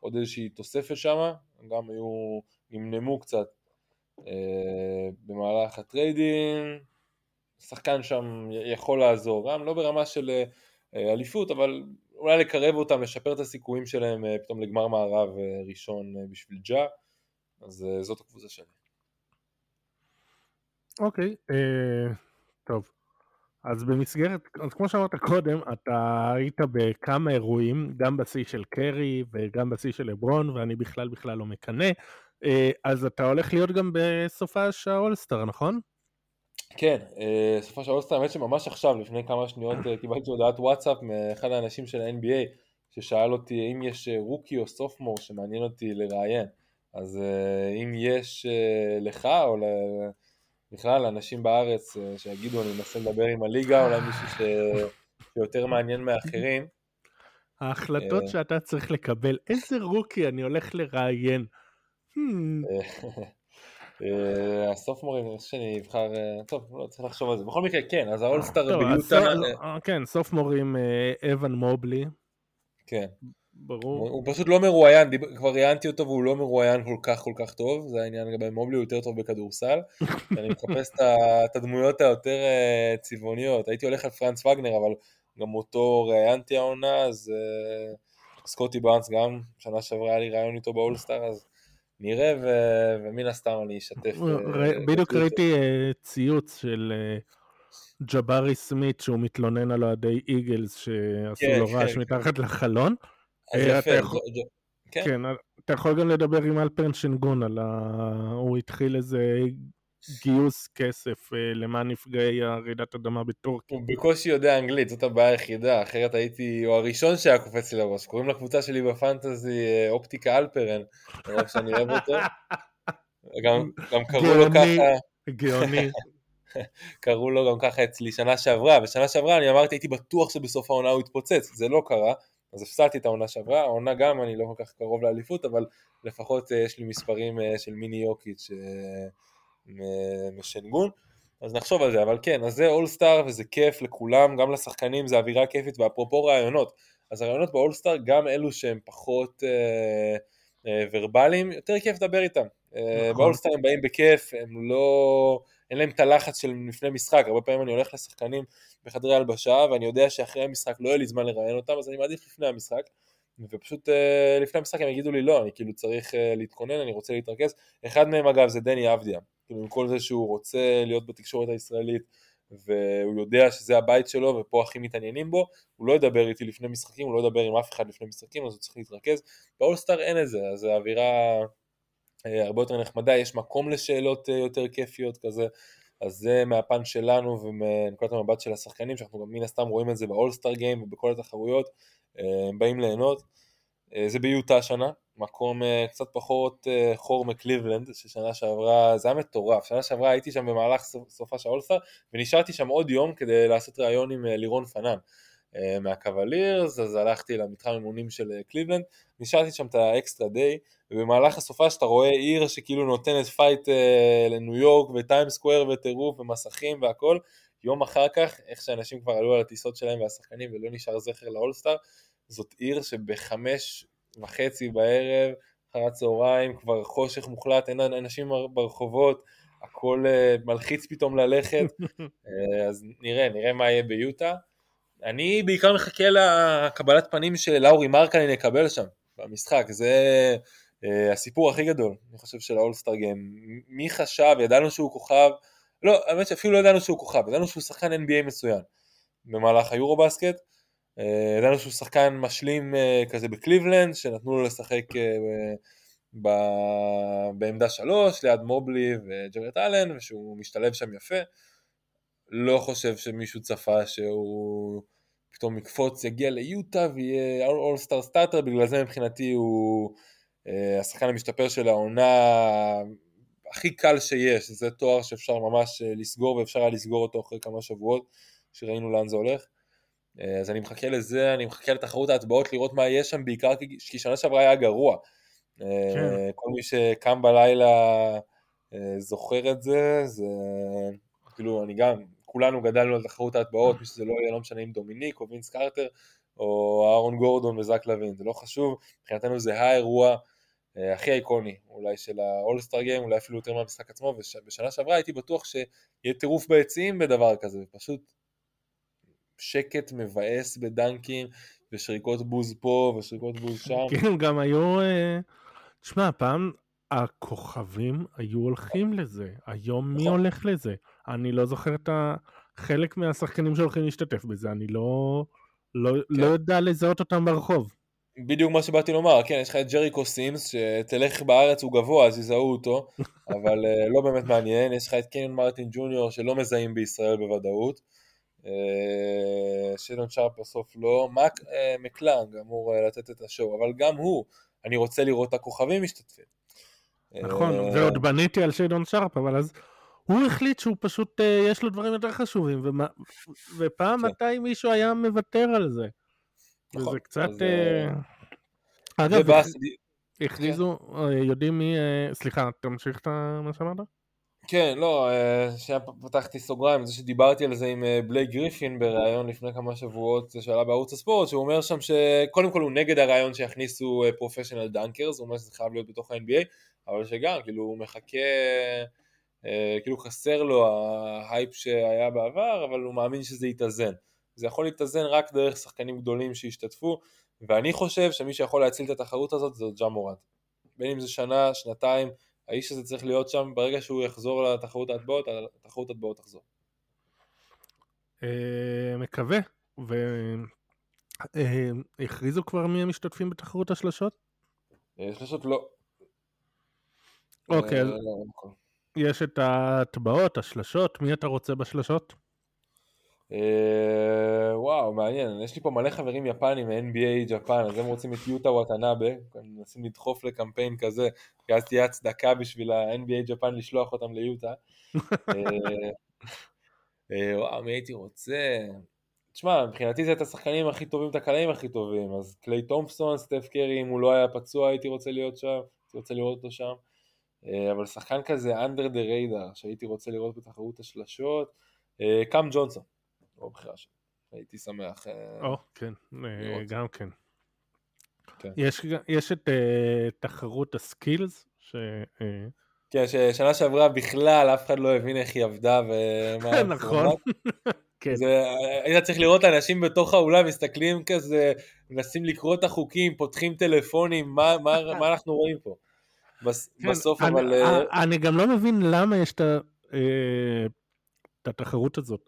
עוד איזושהי תוספת שם, גם היו נמנמו קצת במהלך הטריידים, שחקן שם יכול לעזור, גם לא ברמה של אליפות, אבל אולי לקרב אותם, לשפר את הסיכויים שלהם פתאום לגמר מערב ראשון בשביל ג'ה, אז זאת הקבוצה שלי. אוקיי, טוב. אז במסגרת, אז כמו שאמרת קודם, אתה היית בכמה אירועים, גם בשיא של קרי וגם בשיא של לברון, ואני בכלל לא מקנה, אז אתה הולך להיות גם בסופה של האולסטאר, נכון? כן, סופה של האולסטאר, האמת שממש עכשיו, לפני כמה שניות, קיבלתי הודעת וואטסאפ מאחד האנשים של ה-NBA, ששאל אותי אם יש רוקי או סופמור שמעניין אותי לראיין, אז אם יש לך או בכלל, אנשים בארץ שיגידו, אני מנסה לדבר עם הליגה, אולי מישהו שיותר מעניין מאחרים. ההחלטות שאתה צריך לקבל, איזה רוקי אני הולך לראיין. הסופמורים, אני חושב שאני אבחר, טוב, לא צריך לחשוב על זה. בכל מקרה, כן, אז האולסטאר בליוטה. כן, סופמורים, אבן מובלי. כן. ברור. הוא פשוט לא מרואיין, כבר ראיינתי אותו והוא לא מרואיין כל כך טוב, זה העניין לגבי מובלי, הוא יותר טוב בכדורסל, אני מחפש את הדמויות היותר צבעוניות, הייתי הולך על פרנץ וגנר, אבל גם אותו ראיינתי העונה, אז סקוטי בארנס גם, שנה שעברה היה לי ראיון איתו באולסטאר, אז נראה ומן הסתם אני אשתף. בדיוק ראיתי ציוץ של ג'בארי סמית, שהוא מתלונן על אוהדי איגלס, שעשו לו רעש מתחת לחלון, אתה יכול גם לדבר עם אלפרן שנגון, הוא התחיל איזה גיוס כסף למען נפגעי רעידת אדמה בטורקיה. הוא בקושי יודע אנגלית, זאת הבעיה היחידה, אחרת הייתי, או הראשון שהיה קופץ לי לראש, קוראים לקבוצה שלי בפנטזי אופטיקה אלפרן, שאני אוהב אותו, גם קראו לו ככה. גאוני. קראו לו גם ככה אצלי שנה שעברה, ושנה שעברה אני אמרתי, הייתי בטוח שבסוף העונה הוא התפוצץ, זה לא קרה. אז הפסעתי את העונה שעברה, העונה גם, אני לא כל כך קרוב לאליפות, אבל לפחות יש לי מספרים של מיני יוקיץ' משנגון, אז נחשוב על זה, אבל כן, אז זה אולסטאר וזה כיף לכולם, גם לשחקנים, זה אווירה כיפית, ואפרופו רעיונות, אז הרעיונות באולסטאר, גם אלו שהם פחות ורבליים, יותר כיף לדבר איתם, באולסטאר הם באים בכיף, הם לא, אין להם את הלחץ של לפני משחק, הרבה פעמים אני הולך לשחקנים בחדרי הלבשה, ואני יודע שאחרי המשחק לא יהיה לי זמן לראיין אותם, אז אני מעדיף לפני המשחק, ופשוט לפני המשחק הם יגידו לי לא, אני כאילו צריך להתכונן, אני רוצה להתרכז, אחד מהם אגב זה דני אבדיה, כאילו עם כל זה שהוא רוצה להיות בתקשורת הישראלית, והוא יודע שזה הבית שלו ופה הכי מתעניינים בו, הוא לא ידבר איתי לפני משחקים, הוא לא ידבר עם אף אחד לפני משחקים, אז הוא צריך להתרכז. באולסטאר אין את זה, אז האווירה הרבה יותר נחמדה, יש מקום לשאלות יותר כיפיות כזה, אז זה מהפן שלנו ומנקודת המבט של השחקנים, שאנחנו גם מן הסתם רואים את זה באולסטאר גיים ובכל התחרויות, הם באים ליהנות. זה ביוטה השנה, מקום קצת פחות חור מקליבלנד, ששנה שעברה, זה היה מטורף, שנה שעברה הייתי שם במהלך סופה של אולסטאר, ונשארתי שם עוד יום כדי לעשות ראיון עם לירון פנן מהקבלירס, אז הלכתי למתחם אימונים של קליבלנד, נשארתי שם את האקסטרה דיי, ובמהלך הסופה שאתה רואה עיר שכאילו נותנת פייט לניו יורק, וטיים סקוואר וטירוף ומסכים והכל, יום אחר כך, איך שאנשים כבר עלו על הטיסות שלהם והשחקנים ולא נשאר זכר לאולסטאר, זאת עיר שב-5:30 בערב, אחר הצהריים, כבר חושך מוחלט, אין אנשים ברחובות, הכל מלחיץ פתאום ללכת, אז נראה מה יהיה ביוטה. אני בעיקר מחכה לקבלת פנים של לאורי מרקנין יקבל שם, במשחק, זה הסיפור הכי גדול, אני חושב של האולסטאר גיים, מי חשב, ידענו שהוא כוכב, לא, האמת שאפילו לא ידענו שהוא כוכב, ידענו שהוא שחקן NBA מצוין, במהלך היורובסקט, ידענו שהוא שחקן משלים כזה בקליבלנד, שנתנו לו לשחק בעמדה 3, ליד מובלי וג'רט אלן, ושהוא משתלב שם יפה, לא חושב שמישהו צפה שהוא פתאום יקפוץ, יגיע ליוטה ויהיה אולסטאר סטארטר, בגלל זה מבחינתי הוא השחקן המשתפר של העונה הכי קל שיש, זה תואר שאפשר ממש לסגור, ואפשר היה לסגור אותו אחרי כמה שבועות, שראינו לאן זה הולך, אז אני מחכה לזה, אני מחכה לתחרות ההטבעות, לראות מה יש שם, בעיקר כי שנה שעברה היה גרוע, כל מי שקם בלילה זוכר את זה, זה כאילו אני גם, כולנו גדלנו על תחרות ההטבעות, מי שזה לא יהיה, לא משנה אם דומיניק או וינס קארטר, או אהרון גורדון וזק לוין, זה לא חשוב, מבחינתנו זה האירוע הכי איקוני, אולי של האולסטאר גיים, אולי אפילו יותר מהמשחק עצמו, ובשנה שעברה הייתי בטוח שיהיה טירוף ביציעים בדבר כזה, פשוט שקט מבאס בדנקים, ושריקות בוז פה, ושריקות בוז שם. כן, גם היו, תשמע, פעם הכוכבים היו הולכים לזה, היום מי הולך לזה? אני לא זוכר את חלק מהשחקנים שהולכים להשתתף בזה, אני לא יודע לזהות אותם ברחוב. בדיוק מה שבאתי לומר, כן, יש לך את ג'ריקו סימס, שתלך בארץ הוא גבוה, אז יזהו אותו, אבל לא באמת מעניין, יש לך את קניון מרטין ג'וניור, שלא מזהים בישראל בוודאות, שדון שרפ בסוף לא, מק מקלנג אמור לתת את השואו, אבל גם הוא, אני רוצה לראות את הכוכבים משתתפים. נכון, ועוד בניתי על שדון שרפ, אבל אז הוא החליט שהוא פשוט, יש לו דברים יותר חשובים, ופעם מתי מישהו היה מוותר על זה. וזה קצת, אגב, הכריזו, יודעים מי, סליחה, תמשיך את מה שאמרת? כן, לא, שפתחתי סוגריים, זה שדיברתי על זה עם בלייק גריפין בראיון לפני כמה שבועות, זה שעלה בערוץ הספורט, שהוא אומר שם שקודם כל הוא נגד הרעיון שיכניסו פרופשנל דנקרס, הוא אומר שזה חייב להיות בתוך ה-NBA, אבל שגם, כאילו הוא מחכה, כאילו חסר לו ההייפ שהיה בעבר, אבל הוא מאמין שזה יתאזן. זה יכול להתאזן רק דרך שחקנים גדולים שהשתתפו, ואני חושב שמי שיכול להציל את התחרות הזאת זה ג'אמורנט. בין אם זה שנה, שנתיים, האיש הזה צריך להיות שם, ברגע שהוא יחזור לתחרות ההטבעות, התחרות ההטבעות תחזור. מקווה, והכריזו כבר מי המשתתפים בתחרות השלשות? השלשות לא. אוקיי, יש את ההטבעות, השלשות, מי אתה רוצה בשלשות? וואו, מעניין, יש לי פה מלא חברים יפנים, NBA, ג'פן, אז הם רוצים את יוטה וואטנאבה, מנסים לדחוף לקמפיין כזה, כי אז תהיה הצדקה בשביל ה-NBA ג'פן לשלוח אותם ליוטה. וואו, מי הייתי רוצה? תשמע, מבחינתי זה את השחקנים הכי טובים, את הקלעים הכי טובים, אז קליי תומפסון, סטף קרי, אם הוא לא היה פצוע, הייתי רוצה להיות שם, הייתי רוצה לראות אותו שם, אבל שחקן כזה, under the radar, שהייתי רוצה לראות בתחרות השלשות, קאם ג'ונסון. או בחירה שם, הייתי שמח. כן, גם כן. יש את תחרות הסקילס, כן, ששנה שעברה בכלל, אף אחד לא הבין איך היא עבדה, נכון. היית צריך לראות אנשים בתוך האולם, מסתכלים כזה, מנסים לקרוא את החוקים, פותחים טלפונים, מה אנחנו רואים פה? בסוף אבל... אני גם לא מבין למה יש את התחרות הזאת.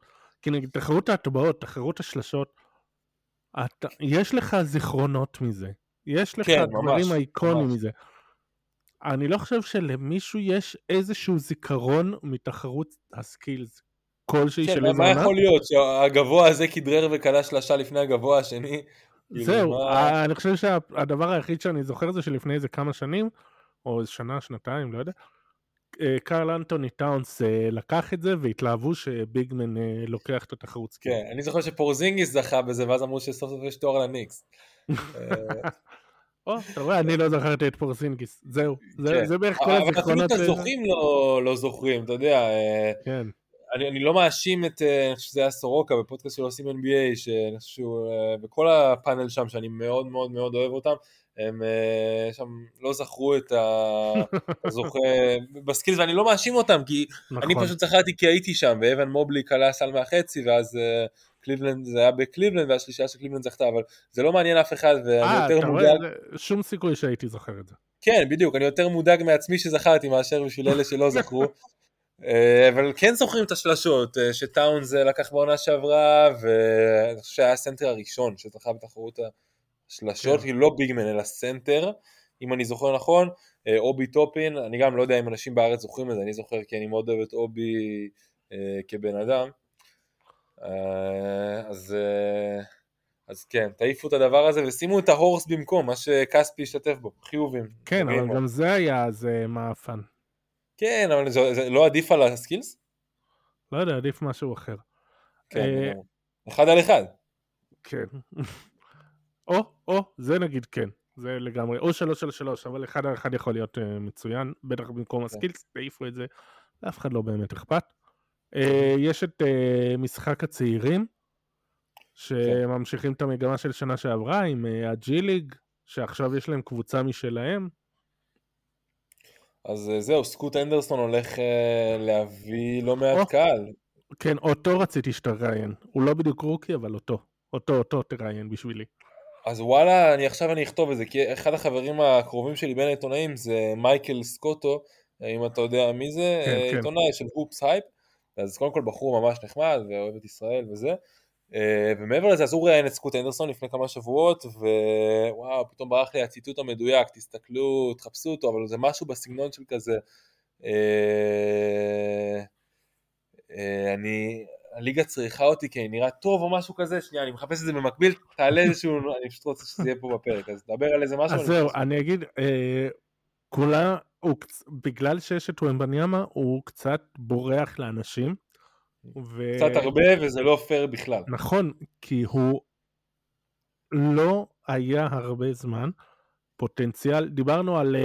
כי נגיד, תחרות ההטבעות, תחרות השלשות, יש לך זיכרונות מזה. יש לך דברים האיקונים מזה. אני לא חושב שלמישהו יש איזשהו זיכרון מתחרות הסקילס. כלשהי של איזה עונה. מה יכול להיות? שהגבוה הזה כדרר וקלה שלשה לפני הגבוה השני. זהו, אני חושב שהדבר היחיד שאני זוכר זה שלפני איזה כמה שנים, או שנה, שנתיים, לא יודע, קארל אנטוני טאונס לקח את זה, והתלהבו שביגמן לוקח את התחרות סקילס. כן, אני זוכר שפורזינגיס זכה בזה, ואז אמרו שסוף סוף יש תואר לניקס. אתה רואה, אני לא זוכרתי את פורזינגיס. זהו, זה בערך כל הזיכרונות. אבל הזוכים לא זוכרים, אתה יודע. כן. אני לא מאשים את, אני חושב שזה היה סורוקה בפודקאסט של עושים NBA, שאני חושב שהוא, בכל הפאנל שם, שאני מאוד מאוד מאוד אוהב אותם, הם שם לא זכרו את הזוכה בסקילס, ואני לא מאשים אותם, כי אני פשוט זכרתי כי הייתי שם, ואבן מובלי קלה סל מהחצי, ואז קליבלנד, זה היה בקליבלנד, והשלישה של קליבלנד זכתה, אבל זה לא מעניין אף אחד, ואני יותר מודאג. שום סיכוי שהייתי זוכר את זה. כן, בדיוק, אני יותר מודאג מעצמי שזכרתי, מאשר בשביל אלה שלא זכרו. אבל כן זוכרים את השלשות, שטאונס לקח בעונה שעברה, ואני חושב שהיה הסנטר הראשון שזכה בתחרות השלשות, היא לא ביגמן אלא סנטר, אם אני זוכר נכון, אובי טופין, אני גם לא יודע אם אנשים בארץ זוכרים את זה, אני זוכר כי אני מאוד אוהב את אובי כבן אדם, אז כן, תעיפו את הדבר הזה ושימו את ההורס במקום, מה שקספי השתתף בו, חיובים. כן, אבל גם זה היה אז מאפן. כן, אבל זה לא עדיף על הסקילס? לא יודע, עדיף משהו אחר. כן, אחד על אחד. כן. או, זה נגיד כן, זה לגמרי, או 3 על 3, אבל אחד על אחד יכול להיות מצוין, בטח במקום הסקילס, תעיפו את זה, לאף אחד לא באמת אכפת. יש את משחק הצעירים, שממשיכים את המגמה של שנה שעברה, עם הג'י-ליג, שעכשיו יש להם קבוצה משלהם, אז זהו, סקוט אנדרסון הולך להביא לא מעט קהל. כן, אותו רציתי שתראיין. הוא לא בדיוק רוקי, אבל אותו תראיין בשבילי. אז וואלה, עכשיו אני אכתוב את זה, כי אחד החברים הקרובים שלי בין העיתונאים זה מייקל סקוטו, אם אתה יודע מי זה, כן, עיתונאי כן. של אופס הייפ, אז קודם כל בחור ממש נחמד, ואוהב את ישראל וזה, ומעבר לזה, אז הוא ראיין את סקוט אנדרסון לפני כמה שבועות, ווואו, פתאום ברח לי הציטוט המדויק, תסתכלו, תחפשו אותו, אבל זה משהו בסגנון של כזה, הליגה צריכה אותי, כי נראה טוב או משהו כזה, שנייה, אני מחפש את זה במקביל, תעלה איזשהו, אני פשוט רוצה שזה יהיה פה בפרק, אז דבר על איזה משהו. אז זהו, אני אגיד, בגלל שיש את ומבניאמה, הוא קצת בורח לאנשים, קצת הרבה וזה לא פייר בכלל. נכון, כי הוא לא היה הרבה זמן פוטנציאל, דיברנו על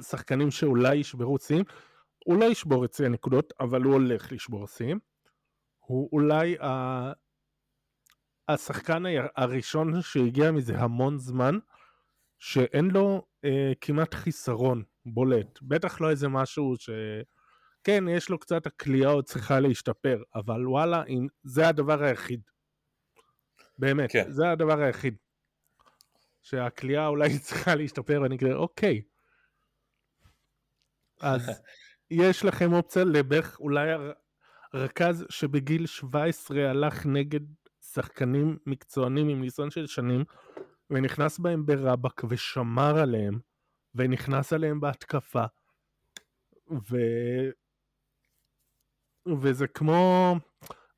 שחקנים שאולי ישברו סים, הוא לא ישבור את סי הנקודות, אבל הוא הולך לשבור סים, הוא אולי השחקן הראשון שהגיע מזה המון זמן, שאין לו כמעט חיסרון בולט, בטח לא איזה משהו ש... כן, יש לו קצת, הקליעה עוד צריכה להשתפר, אבל וואלה, זה הדבר היחיד. באמת, כן. זה הדבר היחיד. שהקליעה אולי צריכה להשתפר, ואני אגיד, אוקיי. אז יש לכם אופציה לבך, אולי הרכז שבגיל 17 הלך נגד שחקנים מקצוענים עם ניסיון של שנים, ונכנס בהם ברבק ושמר עליהם, ונכנס עליהם בהתקפה, וזה כמו,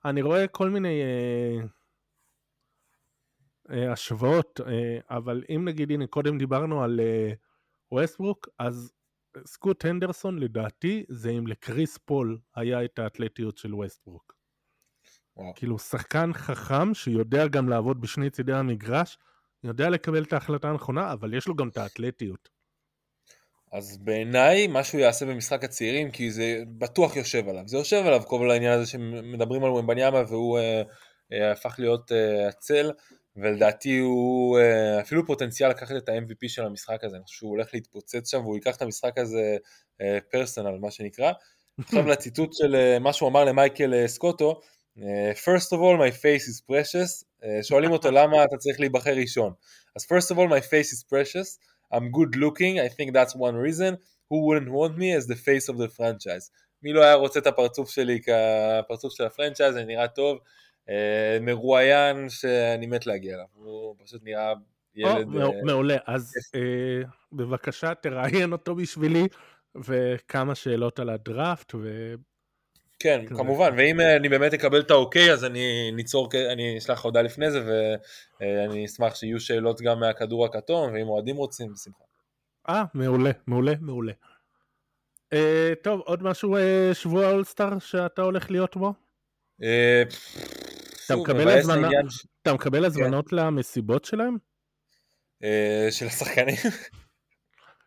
אני רואה כל מיני השוואות, אבל אם נגיד, הנה קודם דיברנו על ווסטברוק, אז סקוט הנדרסון לדעתי זה אם לקריס פול היה את האתלטיות של ווסטברוק. כאילו שחקן חכם שיודע גם לעבוד בשני צידי המגרש, יודע לקבל את ההחלטה הנכונה, אבל יש לו גם את האתלטיות. אז בעיניי משהו יעשה במשחק הצעירים, כי זה בטוח יושב עליו. זה יושב עליו כל העניין הזה שמדברים על ומבניאמה, והוא הפך להיות הצל, ולדעתי הוא אפילו פוטנציאל לקחת את ה-MVP של המשחק הזה, שהוא הולך להתפוצץ שם, והוא ייקח את המשחק הזה פרסונל, מה שנקרא. עכשיו לציטוט של מה שהוא אמר למייקל סקוטו, First of all, my face is precious, שואלים אותו למה אתה צריך להיבחר ראשון. אז First of all, my face is precious, I'm good looking, I think that's one reason, who wouldn't want me as the face of the franchise. מי לא היה רוצה את הפרצוף שלי כפרצוף של הפרנצ'ייז, זה נראה טוב, מרואיין שאני מת להגיע אליו, הוא פשוט נראה ילד... מעולה, אז בבקשה תראיין אותו בשבילי, וכמה שאלות על הדראפט ו... כן, כמובן, ואם אני באמת אקבל את האוקיי, אז אני אשלח הודעה לפני זה, ואני אשמח שיהיו שאלות גם מהכדור הכתום, ואם אוהדים רוצים, בשמחה. מעולה, מעולה, מעולה. טוב, עוד משהו שבוע אולסטאר שאתה הולך להיות בו? אתה מקבל הזמנות למסיבות שלהם? של השחקנים?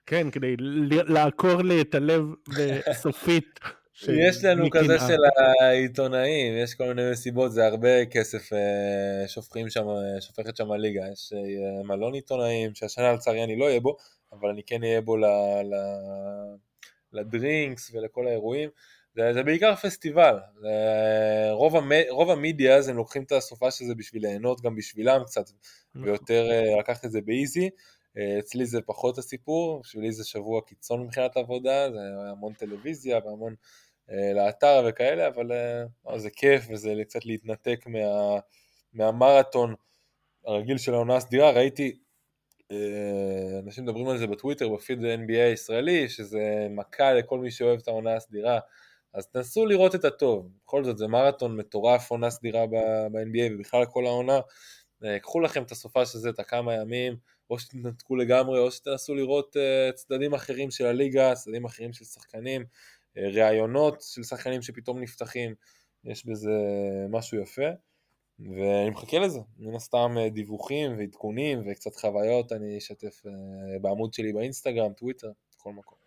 כן, כדי לעקור לי את הלב סופית. יש לנו כזה של העיתונאים, יש כל מיני מסיבות, זה הרבה כסף שופכת שם הליגה, יש מלון עיתונאים, שהשנה לצערי אני לא אהיה בו, אבל אני כן אהיה בו לדרינקס ולכל האירועים, זה בעיקר פסטיבל, רוב המידיה הם לוקחים את הסופה שזה בשביל ליהנות גם בשבילם קצת, ויותר לקחת את זה באיזי, אצלי זה פחות הסיפור, בשבילי זה שבוע קיצון מבחינת העבודה, זה המון טלוויזיה והמון לאתר וכאלה, אבל זה כיף וזה קצת להתנתק מהמרתון הרגיל של העונה הסדירה, ראיתי אנשים מדברים על זה בטוויטר, בפיד NBA הישראלי, שזה מכה לכל מי שאוהב את העונה הסדירה, אז תנסו לראות את הטוב, בכל זאת זה מרתון מטורף, עונה סדירה ב-NBA ובכלל כל העונה, קחו לכם את הסופה של זה, את הכמה ימים, או שתנתקו לגמרי, או שתנסו לראות צדדים אחרים של הליגה, צדדים אחרים של שחקנים, ראיונות של שחקנים שפתאום נפתחים, יש בזה משהו יפה, ואני מחכה לזה, מן הסתם דיווחים ועדכונים וקצת חוויות, אני אשתף בעמוד שלי באינסטגרם, טוויטר, כל מקום.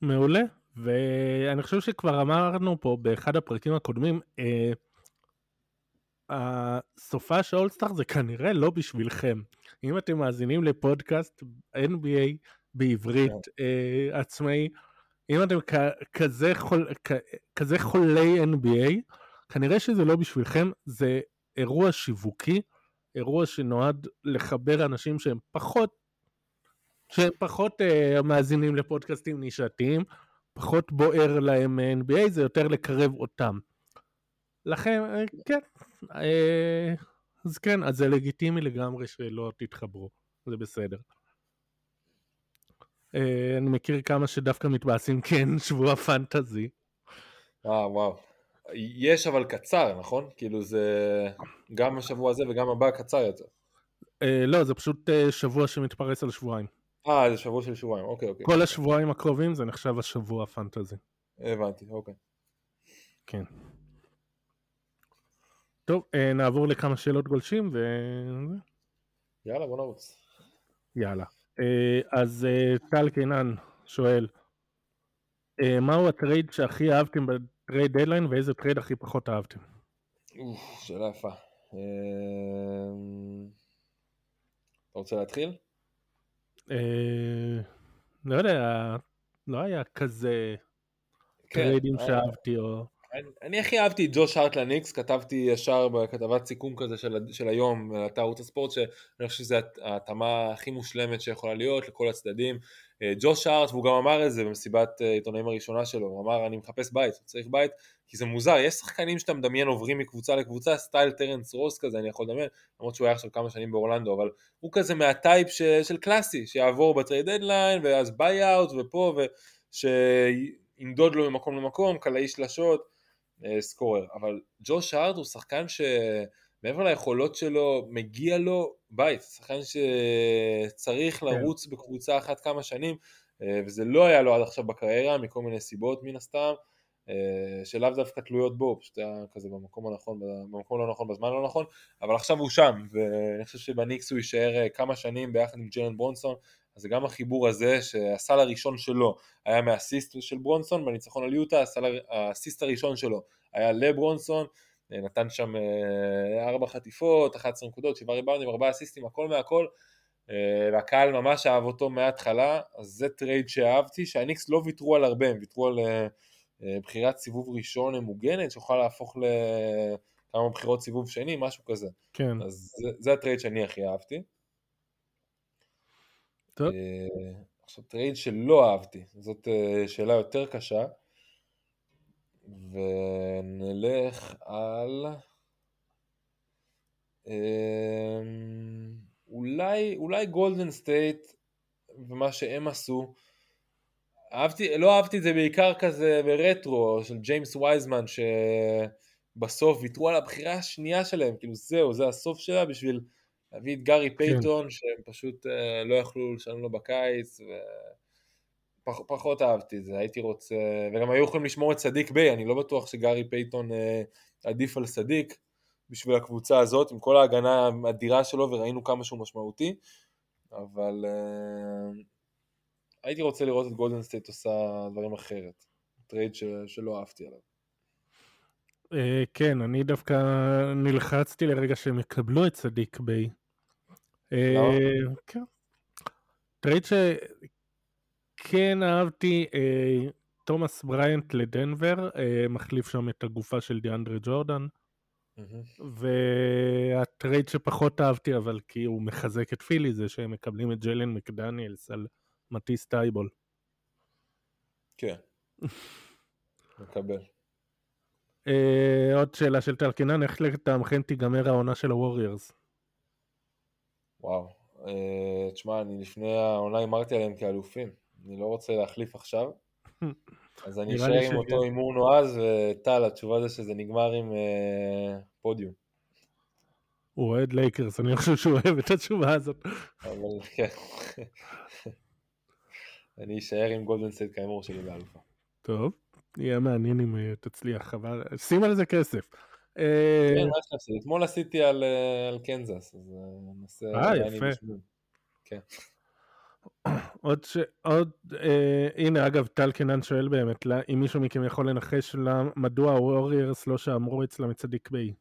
מעולה, ואני חושב שכבר אמרנו פה באחד הפרקים הקודמים, הסופה של אולסטאר זה כנראה לא בשבילכם. אם אתם מאזינים לפודקאסט NBA בעברית עצמאי, אם אתם כזה חולי NBA, כנראה שזה לא בשבילכם, זה אירוע שיווקי, אירוע שנועד לחבר אנשים שהם פחות מאזינים לפודקאסטים נישתיים, פחות בוער להם NBA, זה יותר לקרב אותם. לכן, כן, אז כן, אז זה לגיטימי לגמרי שלא תתחברו, זה בסדר. אני מכיר כמה שדווקא מתבאסים, כן, שבוע פנטזי. וואו, יש אבל קצר, נכון? כאילו זה גם השבוע הזה וגם הבא קצר יותר. לא, זה פשוט שבוע שמתפרס על שבועיים. זה שבוע של שבועיים, אוקיי. כל השבועיים הקרובים זה נחשב השבוע הפנטזי. הבנתי, אוקיי. כן. טוב, נעבור לכמה שאלות גולשים ו... יאללה, בוא נרוץ. יאללה. אז טל קינן שואל, מהו הטרייד שהכי אהבתם בטרייד דדליין ואיזה טרייד הכי פחות אהבתם? שאלה יפה. אתה רוצה להתחיל? לא יודע, לא היה כזה טריידים שאהבתי או... אני הכי אהבתי את ג'וש הארט לניקס, כתבתי ישר בכתבת סיכום כזה של היום, על ערוץ הספורט, שאני חושב שזו ההתאמה הכי מושלמת שיכולה להיות לכל הצדדים. ג'וש הארט, והוא גם אמר את זה במסיבת עיתונאים הראשונה שלו, הוא אמר אני מחפש בית, הוא צריך בית, כי זה מוזר, יש שחקנים שאתה מדמיין עוברים מקבוצה לקבוצה, סטייל טרנס רוס כזה, אני יכול לדמיין, למרות שהוא היה עכשיו כמה שנים באורלנדו, אבל הוא כזה מהטייפ של קלאסי, שיעבור בטרייד דדליין, ואז ביי-אוט, ופה, ושימדוד לו ממקום למקום, קלעי שלשות. סקורר, אבל ג'וש הארט הוא שחקן שמעבר ליכולות שלו מגיע לו בית, שחקן שצריך לרוץ בקבוצה אחת כמה שנים, וזה לא היה לו עד עכשיו בקריירה, מכל מיני סיבות מן הסתם, שלאו דווקא תלויות בו, פשוט היה כזה במקום לא נכון, בזמן לא נכון, אבל עכשיו הוא שם, ואני חושב שבניקס הוא יישאר כמה שנים ביחד עם ג'לן ברונסון, אז זה גם החיבור הזה שהסל הראשון שלו היה מהאסיסט של ברונסון, בניצחון על יוטה, האסיסט הראשון שלו היה לברונסון, נתן שם 4 חטיפות, 11 נקודות, 7 ריבאונדים, 4 אסיסטים, הכל מהכל, והקהל ממש אהב אותו מההתחלה, אז זה טרייד שאהבתי, שהניקס לא ויתרו על הרבה, הם ויתרו על בחירת סיבוב ראשון מוגנת, שיוכל להפוך לכמה בחירות סיבוב שני, משהו כזה. כן. אז זה הטרייד שאני הכי אהבתי. עכשיו טרייד שלא אהבתי, זאת שאלה יותר קשה, ונלך על אולי גולדן סטייט ומה שהם עשו. לא אהבתי את זה בעיקר כזה ברטרו של ג'יימס וייזמן שבסוף ויתרו על הבחירה השנייה שלהם, כאילו זהו, זה הסוף שלה בשביל להביא את גארי פייטון, כן. שהם פשוט לא יכלו לשלם לו בקיץ, ופחות אהבתי את זה, הייתי רוצה, וגם היו יכולים לשמור את סדיק ביי, אני לא בטוח שגארי פייטון עדיף על סדיק בשביל הקבוצה הזאת, עם כל ההגנה האדירה שלו, וראינו כמה שהוא משמעותי, אבל הייתי רוצה לראות את גולדן סטייט עושה דברים אחרת, טרייד שלא אהבתי עליו. כן, אני דווקא נלחצתי לרגע שהם יקבלו את צדיק ביי. טרייד שכן אהבתי, תומאס בריינט לדנבר, מחליף שם את הגופה של דיאנדרי ג'ורדן, והטרייד שפחות אהבתי, אבל כי הוא מחזק את פילי, זה שהם מקבלים את ג'לן מקדניאלס על מתיס טייבול. כן. מקבל. עוד שאלה של טלקינן, איך לטעמכם תיגמר העונה של הווריורס? וואו, תשמע, אני לפני העונה אמרתי עליהם כאלופים, אני לא רוצה להחליף עכשיו, אז אני אשאר עם אותו אימור נועז, וטל, התשובה זה שזה נגמר עם פודיום. הוא אוהד לייקרס, אני חושב שהוא אוהב את התשובה הזאת. אבל כן, אני אשאר עם גולדן סטייט כאימור שלי באלופה. טוב. יהיה מעניין אם תצליח, אבל שים על זה כסף. כן, מה שעשיתי, אתמול עשיתי על קנזס, אז נעשה... יפה. עוד, הנה אגב, טל קנן שואל באמת, אם מישהו מכם יכול לנחש מדוע הווריורס לא שאמרו אצלם את צדיק ביי?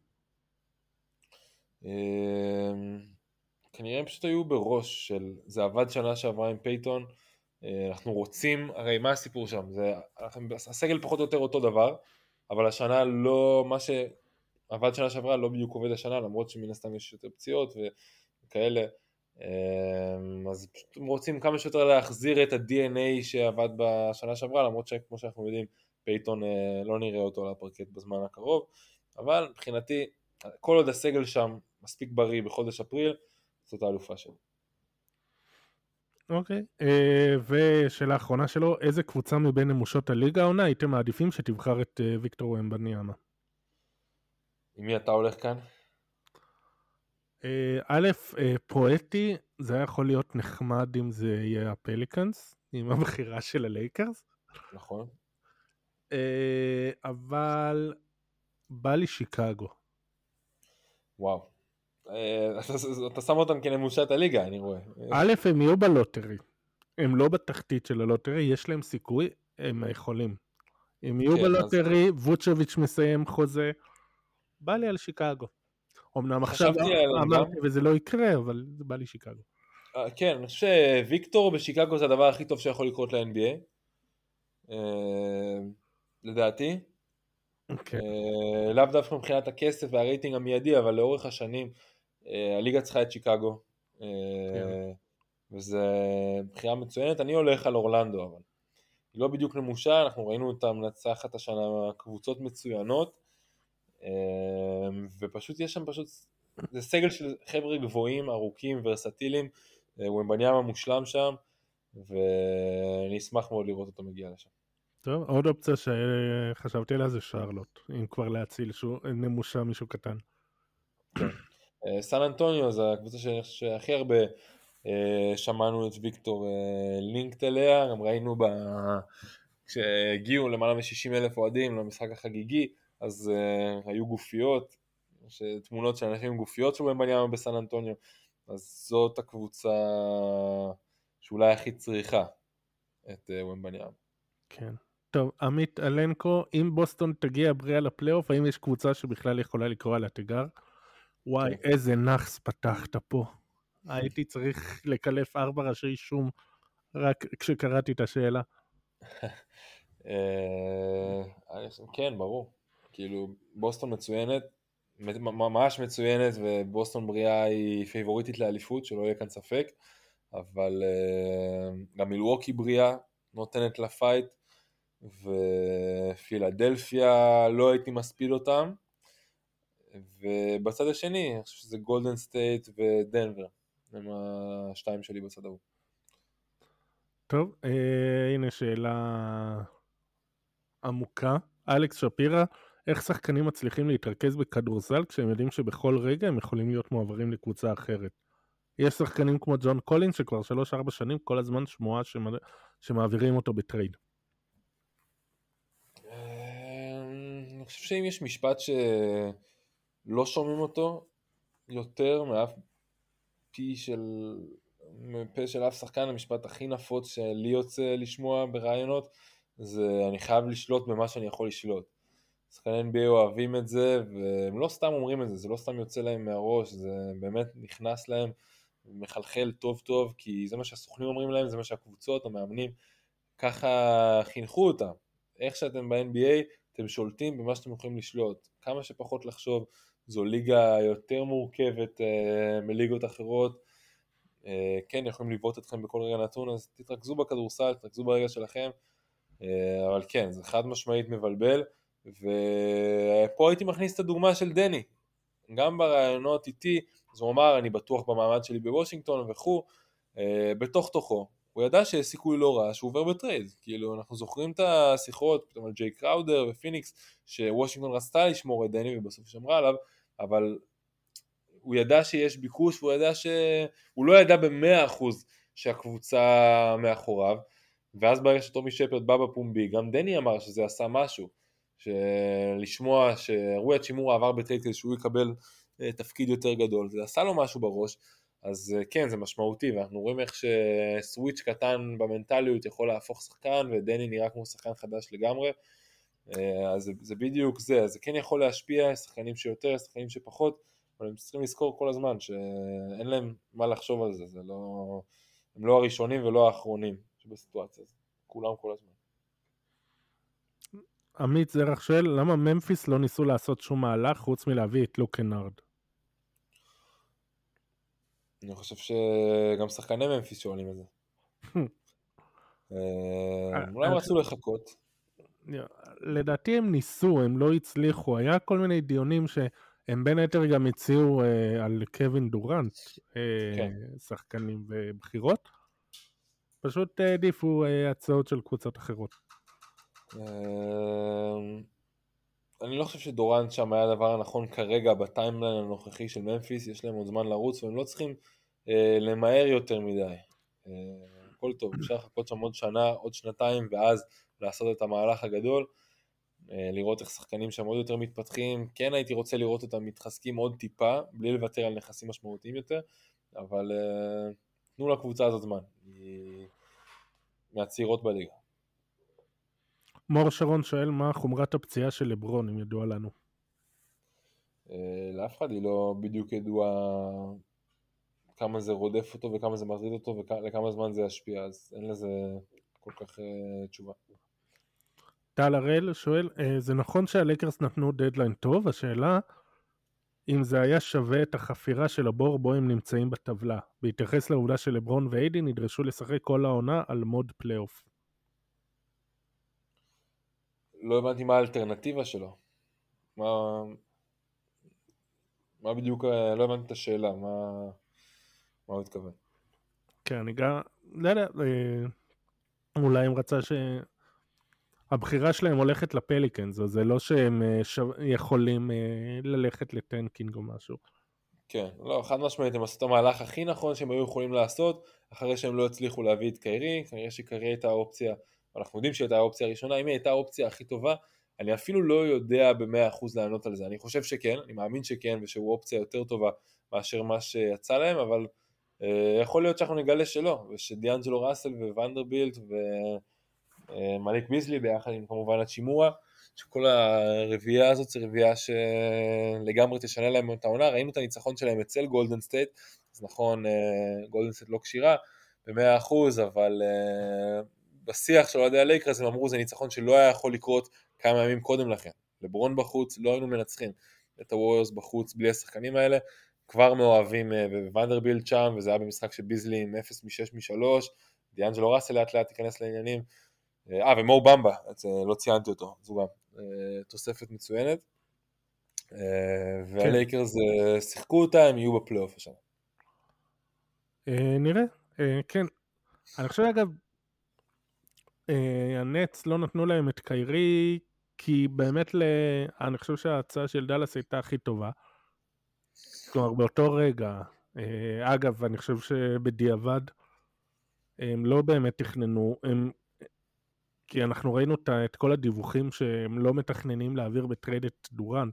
כנראה הם פשוט היו בראש של, זה עבד שנה שעברה עם פייטון, אנחנו רוצים, הרי מה הסיפור שם? הסגל פחות או יותר אותו דבר, אבל השנה לא, מה שעבד שנה שעברה לא בדיוק עובד השנה, למרות שמן הסתם יש יותר פציעות וכאלה, אז פשוט רוצים כמה שיותר להחזיר את ה-DNA שעבד בשנה שעברה, למרות שכמו שאנחנו יודעים, פייטון לא נראה אותו על הפרקט בזמן הקרוב, אבל מבחינתי, כל עוד הסגל שם מספיק בריא בחודש אפריל, זאת האלופה שלי. אוקיי, ושאלה האחרונה שלו, איזה קבוצה מבין נמושות הליגה העונה הייתם מעדיפים שתבחר את ויקטור אמבניאמה? עם מי אתה הולך כאן? א', פואטי, זה היה יכול להיות נחמד אם זה יהיה הפליקנס, עם הבחירה של הלייקרס. נכון. אבל בא לי שיקגו. וואו. אתה שם אותם כנמושת הליגה, אני רואה. א', הם יהיו בלוטרי. הם לא בתחתית של הלוטרי, יש להם סיכוי, הם יכולים. הם יהיו בלוטרי, ווצ'וביץ' מסיים חוזה. בא לי על שיקגו. אמנם עכשיו אמרתי וזה לא יקרה, אבל זה בא לי שיקגו. כן, אני חושב שוויקטור בשיקגו זה הדבר הכי טוב שיכול לקרות ל-NBA. לדעתי. לאו דווקא מבחינת הכסף והרייטינג המיידי, אבל לאורך השנים... הליגה צריכה את שיקגו, וזה בחירה מצוינת, אני הולך על אורלנדו, אבל היא לא בדיוק נמושה, אנחנו ראינו אותה מנצחת השנה, קבוצות מצוינות, ופשוט יש שם פשוט, זה סגל של חבר'ה גבוהים, ארוכים, ורסטיליים, הוא אמבניאמה מושלם שם, ואני אשמח מאוד לראות אותו מגיע לשם. טוב, עוד אופציה שחשבתי עליה זה שרלוט, אם כבר להציל נמושה מישהו קטן. כן. סן אנטוניו, זו הקבוצה שהכי הרבה שמענו את ויקטור לינקט אליה, גם ראינו כשהגיעו למעלה מ-60,000 אוהדים למשחק החגיגי, אז היו גופיות, תמונות של אנשים עם גופיות שבהם בניהם בסן אנטוניו, אז זאת הקבוצה שאולי הכי צריכה את ומבניהם. כן. טוב, עמית אלנקו, אם בוסטון תגיע בריאה לפלייאוף, האם יש קבוצה שבכלל יכולה לקרוא לה תיגר? וואי, איזה נחס פתחת פה. הייתי צריך לקלף 4 ראשי שום, רק כשקראתי את השאלה. כן, ברור. כאילו, בוסטון מצוינת, ממש מצוינת, ובוסטון בריאה היא פייבוריטית לאליפות, שלא יהיה כאן ספק, אבל גם מילווקי בריאה נותנת לפייט, ופילדלפיה לא הייתי מספיד אותם, ובצד השני, אני חושב שזה גולדן סטייט ודנבר, הם השתיים שלי בצד ההוא. טוב, הנה שאלה עמוקה. אלכס שפירה, איך שחקנים מצליחים להתרכז בכדורסל כשהם יודעים שבכל רגע הם יכולים להיות מועברים לקבוצה אחרת? יש שחקנים כמו ג'ון קולינס שכבר 3-4 שנים כל הזמן שמועה שמעבירים אותו בטרייד. אני חושב שאם יש משפט שלא שומעים אותו יותר מאף פה של אף שחקן, המשפט הכי נפוץ שלי יוצא לשמוע ברעיונות, זה אני חייב לשלוט במה שאני יכול לשלוט. שחקני NBA אוהבים את זה, והם לא סתם אומרים את זה, זה לא סתם יוצא להם מהראש, זה באמת נכנס להם, מחלחל טוב טוב, כי זה מה שהסוכנים אומרים להם, זה מה שהקבוצות, המאמנים, ככה חינכו אותם. איך שאתם ב-NBA, אתם שולטים במה שאתם יכולים לשלוט, כמה שפחות לחשוב, זו ליגה יותר מורכבת מליגות אחרות, כן, יכולים לבוט אתכם בכל רגע נתון, אז תתרכזו בכדורסל, תתרכזו ברגע שלכם, אבל כן, זה חד משמעית מבלבל, ופה הייתי מכניס את הדוגמה של דני, גם ברעיונות איתי, אז הוא אמר, אני בטוח במעמד שלי בוושינגטון וכו', בתוך תוכו, הוא ידע שיש סיכוי לא רע שהוא עובר בטרייד, כאילו אנחנו זוכרים את השיחות, פתאום על ג'יי קראודר ופיניקס, שוושינגטון רצתה לשמור את דני ובסוף שמרה עליו, אבל הוא ידע שיש ביקוש, והוא ידע שהוא לא ידע ב-100% שהקבוצה מאחוריו, ואז ברגע שטומי שפרד בא בפומבי, גם דני אמר שזה עשה משהו, שלשמוע שרועי השימור העבר בטרייד כדי שהוא יקבל תפקיד יותר גדול, זה עשה לו משהו בראש, אז כן, זה משמעותי, ואנחנו רואים איך שסוויץ' קטן במנטליות יכול להפוך שחקן, ודני נראה כמו שחקן חדש לגמרי, אז זה בדיוק זה, אז זה כן יכול להשפיע, שחקנים שיותר, שחקנים שפחות, אבל הם צריכים לזכור כל הזמן שאין להם מה לחשוב על זה, זה לא, הם לא הראשונים ולא האחרונים שבסיטואציה, כולם כל הזמן. עמית זרח של, למה ממפיס לא ניסו לעשות שום מהלך חוץ מלהביא את לוק קנארד? אני חושב שגם שחקני ממפיס שואלים את זה. אולי הם רצו לחכות. לדעתי הם ניסו, הם לא הצליחו, היה כל מיני דיונים שהם בין היתר גם הציעו על קווין דורנט, שחקנים ובחירות, פשוט העדיפו הצעות של קבוצות אחרות. אני לא חושב שדורנט שם היה הדבר הנכון כרגע בטיימליין הנוכחי של ממפיס, יש להם עוד זמן לרוץ והם לא צריכים למהר יותר מדי, הכל טוב, אפשר לחכות שם עוד שנה, עוד שנתיים ואז לעשות את המהלך הגדול, לראות איך שחקנים שם עוד יותר מתפתחים, כן הייתי רוצה לראות אותם מתחזקים עוד טיפה, בלי לוותר על נכסים משמעותיים יותר, אבל תנו לקבוצה הזאת זמן, היא מהצעירות בליגה. מור שרון שואל, מה חומרת הפציעה של לברון, אם ידוע לנו? לאף אחד היא לא בדיוק ידוע כמה זה רודף אותו וכמה זה מטריד אותו ולכמה זמן זה ישפיע, אז אין לזה כל כך תשובה. טל הראל שואל, זה נכון שהלקרס נתנו דדליין טוב? השאלה, אם זה היה שווה את החפירה של הבור בו הם נמצאים בטבלה, בהתייחס לעובדה של לברון ואיידי נדרשו לשחק כל העונה על מוד פלייאוף. לא הבנתי מה האלטרנטיבה שלו. מה בדיוק, לא הבנתי את השאלה, מה הוא התכוון. כן, אני גם, לא יודע, אולי הם רצה שהבחירה שלהם הולכת לפליקנס, אז זה לא שהם יכולים ללכת לטנקינג או משהו. כן, לא, חד משמעית, הם עשו את המהלך הכי נכון שהם היו יכולים לעשות, אחרי שהם לא הצליחו להביא את קיירי, כנראה שקיירי הייתה האופציה, אנחנו יודעים שהייתה האופציה הראשונה, אם היא הייתה האופציה הכי טובה, אני אפילו לא יודע ב-100% לענות על זה, אני חושב שכן, אני מאמין שכן, ושהוא אופציה יותר טובה מאשר מה שיצא להם, אבל יכול להיות שאנחנו נגלה שלא, ושדיאנג'לו ראסל וונדרבילט ומליק ביזלי ביחד עם כמובן הצ'ימורה, שכל הרביעה הזאת זה רביעה שלגמרי תשנה להם את העונה, ראינו את הניצחון שלהם אצל גולדן סטייט, אז נכון, גולדן סטייט לא קשירה ב-100%, אבל בשיח של עדי הלייקרס הם אמרו זה ניצחון שלא היה יכול לקרות כמה ימים קודם לכן, לברון בחוץ לא היינו מנצחים את הווריורס בחוץ בלי השחקנים האלה, כבר מאוהבים בוונדרבילט שם, וזה היה במשחק שביזלי עם 0-6 מ-3, דיאנג'לו ראסל לאט לאט תיכנס לעניינים, ומו במבה, לא ציינתי אותו, זו גם תוספת מצוינת, והלייקרס שיחקו אותה, הם יהיו בפלייאוף השנה. נראה, כן. אני חושב, אגב, הנץ לא נתנו להם את קיירי, כי באמת אני חושב שההצעה של דלס הייתה הכי טובה. כלומר, באותו רגע, אגב, אני חושב שבדיעבד, הם לא באמת תכננו, כי אנחנו ראינו את כל הדיווחים שהם לא מתכננים להעביר בטרייד את דורן,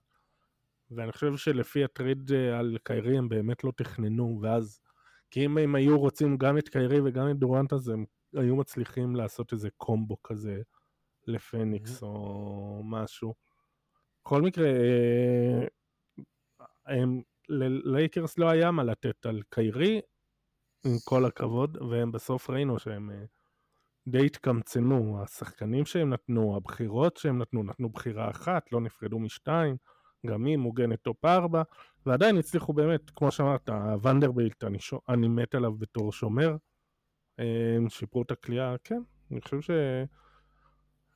ואני חושב שלפי הטרייד על קיירי הם באמת לא תכננו, ואז, כי אם הם היו רוצים גם את קיירי וגם את דורנט, אז הם היו מצליחים לעשות איזה קומבו כזה לפניקס או משהו. בכל מקרה, לייקרס לא היה מה לתת על קיירי, עם כל הכבוד, והם בסוף ראינו שהם די התקמצנו, השחקנים שהם נתנו, הבחירות שהם נתנו, נתנו בחירה אחת, לא נפרדו משתיים, גם היא מוגנת טופ 4, ועדיין הצליחו באמת, כמו שאמרת, הוונדרבילט, אני מת עליו בתור שומר, שיפרו את הקליעה, כן, אני חושב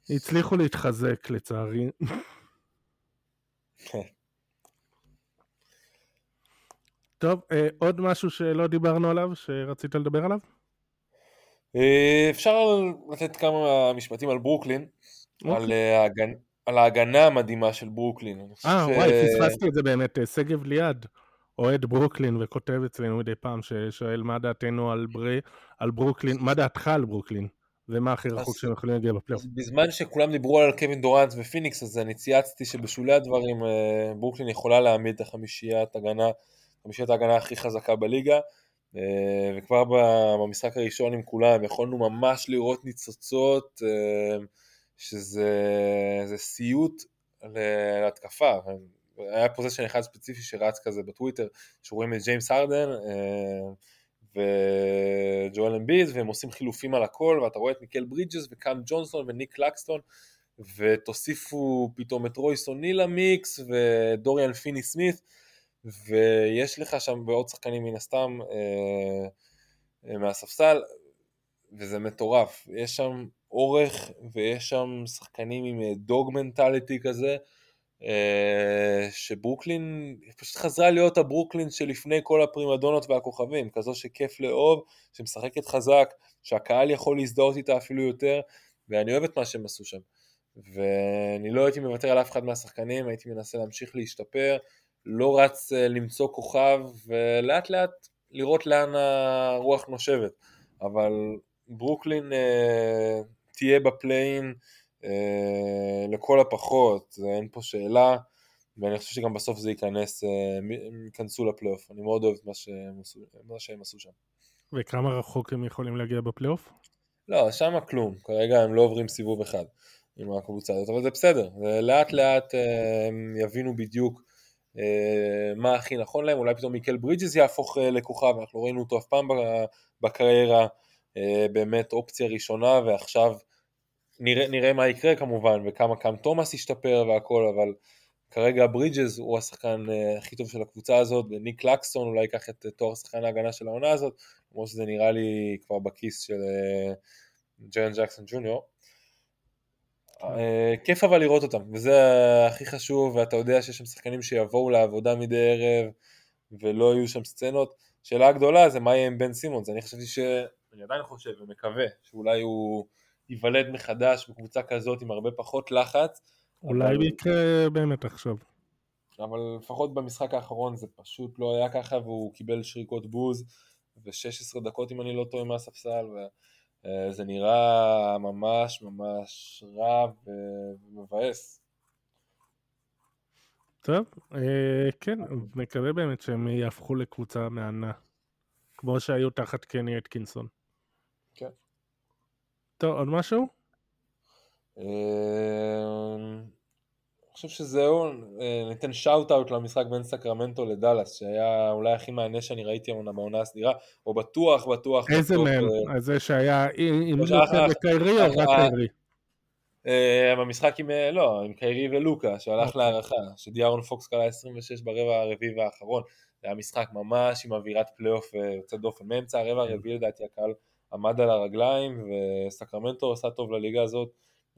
שהצליחו להתחזק לצערי. כן. טוב, עוד משהו שלא דיברנו עליו, שרצית לדבר עליו? אפשר לתת כמה משפטים על ברוקלין, על ההגנה המדהימה של ברוקלין. וואי, פספסתי את זה באמת, סגב ליד, אוהד ברוקלין, וכותב אצלנו מדי פעם ששואל מה דעתנו על ברוקלין, מה דעתך על ברוקלין, ומה הכי רחוק שהם יכולים להגיע בפלייאוף. בזמן שכולם דיברו על קווין דורנט ופיניקס, אז אני צייצתי שבשולי הדברים ברוקלין יכולה להעמיד את חמישיית ההגנה הכי חזקה בליגה, וכבר במשחק הראשון עם כולם יכולנו ממש לראות ניצוצות, שזה סיוט להתקפה. היה פוזישן אחד ספציפי שרץ כזה בטוויטר, שרואים את ג'יימס הרדן וג'ואל אמביד, והם עושים חילופים על הכל, ואתה רואה את מיקל ברידג'ס וקאם ג'ונסון וניק קלקסטון, ותוסיפו פתאום את רויס אוניל למיקס ודוריאן פיני סמית, ויש לך שם בעוד שחקנים מן הסתם מהספסל, וזה מטורף. יש שם אורך, ויש שם שחקנים עם דוג מנטליטי כזה, שברוקלין פשוט חזרה להיות הברוקלין שלפני כל הפרימדונות והכוכבים, כזו שכיף לאהוב, שמשחקת חזק, שהקהל יכול להזדהות איתה אפילו יותר, ואני אוהב את מה שהם עשו שם. ואני לא הייתי מוותר על אף אחד מהשחקנים, הייתי מנסה להמשיך להשתפר, לא רץ למצוא כוכב, ולאט לאט לראות לאן הרוח נושבת, אבל ברוקלין תהיה בפליין לכל הפחות, אין פה שאלה, ואני חושב שגם בסוף זה ייכנסו לפלייאוף, אני מאוד אוהב את מה שהם עשו שם. וכמה רחוק הם יכולים להגיע בפלייאוף? לא, שם כלום, כרגע הם לא עוברים סיבוב אחד עם הקבוצה הזאת, אבל זה בסדר, לאט לאט הם יבינו בדיוק מה הכי נכון להם, אולי פתאום מיקל ברידג'ס יהפוך לכוכב, אנחנו ראינו אותו אף פעם בקריירה, באמת אופציה ראשונה, ועכשיו נראה מה יקרה כמובן, וכמה קאם תומאס ישתפר והכל, אבל כרגע ברידג'ס הוא השחקן הכי טוב של הקבוצה הזאת, וניק קלקסטון אולי ייקח את תואר שחקן ההגנה של העונה הזאת, כמו שזה נראה לי כבר בכיס של ג'יילן ג'קסון ג'וניור, כיף אבל לראות אותם, וזה הכי חשוב, ואתה יודע שיש שם שחקנים שיבואו לעבודה מדי ערב, ולא יהיו שם סצנות. שאלה הגדולה זה מה יהיה עם בן סימונס, אני עדיין חושב ומקווה, שאולי הוא ייוולד מחדש בקבוצה כזאת עם הרבה פחות לחץ. אולי ביקרה באמת עכשיו. אבל לפחות במשחק האחרון זה פשוט לא היה ככה, והוא קיבל שריקות בוז, ו-16 דקות אם אני לא טועה מהספסל, זה נראה ממש ממש רע ומבאס. טוב, כן, מקווה באמת שהם יהפכו לקבוצה מענה, כמו שהיו תחת קני אטקינסון. כן. טוב, עוד משהו? אני חושב שזהו, ניתן שאוט-אוט למשחק בין סקרמנטו לדלס, שהיה אולי הכי מענה שאני ראיתי בעונה הסדירה, או בטוח. איזה מהם? זה שהיה עם קיירי או רק קיירי? במשחק עם קיירי ולוקה, שהלך להערכה, שדיארון פוקס קלה 26 ברבע הרביעי והאחרון, זה היה משחק ממש עם אווירת פלייאוף יוצא דופן, מאמצע הרבע הרביעי לדעתי הקהל עמד על הרגליים, וסקרמנטו עשה טוב לליגה הזאת,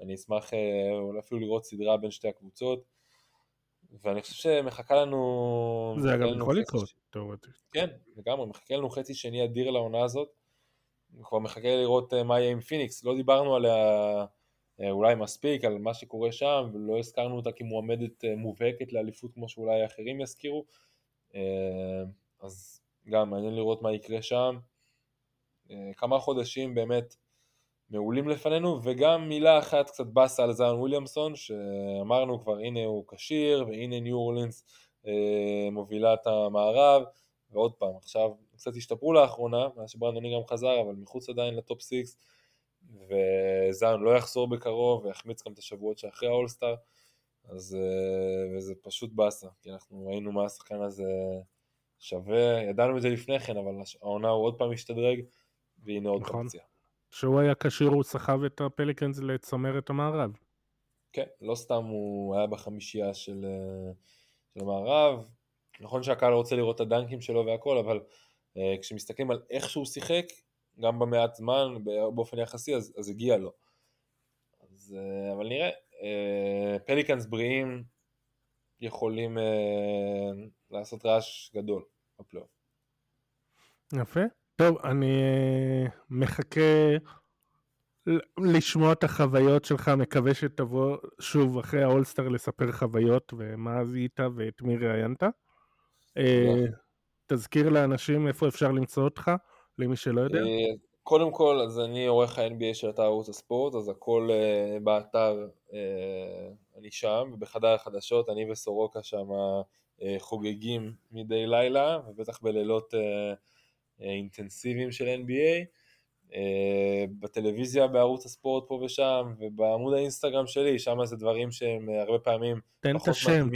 אני אשמח אפילו לראות סדרה בין שתי הקבוצות, ואני חושב שמחכה לנו... זה אגב יכול לקרות, תאורטית. כן, לגמרי, מחכה לנו חצי שני אדיר לעונה הזאת, כבר מחכה לראות מה יהיה עם פיניקס, לא דיברנו עליה אולי מספיק, על מה שקורה שם, ולא הזכרנו אותה כמועמדת מובהקת לאליפות, כמו שאולי אחרים יזכירו, אז גם מעניין לראות מה יקרה שם, כמה חודשים באמת מעולים לפנינו, וגם מילה אחת קצת בסה על זיון וויליאמסון, שאמרנו כבר הנה הוא קשיר, והנה ניו אורלינס מובילה את המערב, ועוד פעם, עכשיו קצת השתפרו לאחרונה, מה שברנדוני גם חזר, אבל מחוץ עדיין לטופ סיקס, וזיון לא יחזור בקרוב, ויחמיץ גם את השבועות שאחרי האולסטאר, אז וזה פשוט בסה, כי אנחנו ראינו מה השחקן הזה שווה, ידענו את זה לפני כן, אבל העונה הוא עוד פעם השתדרג, והנה עוד פרציה. שהוא היה קשיר, הוא סחב את הפליקנס לצמר את המערב. כן, לא סתם הוא היה בחמישייה של המערב, נכון שהקהל רוצה לראות את הדנקים שלו והכל, אבל כשמסתכלים על איך שהוא שיחק, גם במעט זמן, באופן יחסי, אז הגיע לו. אז, אבל נראה, פליקנס בריאים יכולים לעשות רעש גדול בפלייאוף. יפה. טוב, אני מחכה לשמוע את החוויות שלך, מקווה שתבוא שוב אחרי האולסטאר לספר חוויות ומה עשית ואת מי ראיינת. תזכיר לאנשים איפה אפשר למצוא אותך, למי שלא יודע. קודם כל, אז אני עורך ה-NBA של אתר ערוץ הספורט, אז הכל באתר אני שם, ובחדר החדשות אני וסורוקה שם חוגגים מדי לילה, ובטח בלילות אינטנסיביים של NBA, בטלוויזיה בערוץ הספורט פה ושם, ובעמוד האינסטגרם שלי, שם זה דברים שהם הרבה פעמים... תן את השם,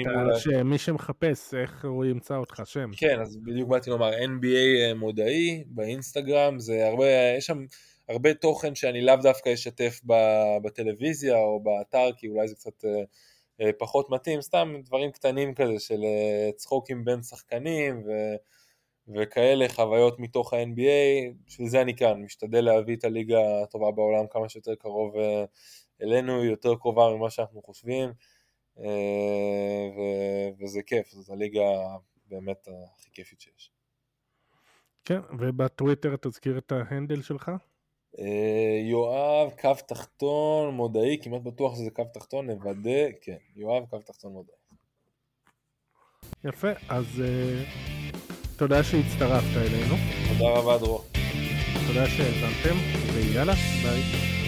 מי שמחפש, איך הוא ימצא אותך, שם. כן, אז בדיוק באתי לומר, NBA מודעי, באינסטגרם, זה הרבה, יש שם הרבה תוכן שאני לאו דווקא אשתף בטלוויזיה או באתר, כי אולי זה קצת פחות מתאים, סתם דברים קטנים כזה של צחוקים בין שחקנים וכאלה חוויות מתוך ה-NBA, בשביל זה אני כאן, משתדל להביא את הליגה הטובה בעולם כמה שיותר קרוב אלינו, יותר קרובה ממה שאנחנו חושבים, וזה כיף, זאת הליגה באמת הכי כיפית שיש. כן, ובטוויטר תזכיר את ההנדל שלך? יואב, קו תחתון, מודעי, כמעט בטוח שזה קו תחתון, נוודא, כן, יואב, קו תחתון, מודעי. יפה, אז... תודה שהצטרפת אלינו. תודה רבה דרור. תודה שהזמתם, ויאללה, ביי.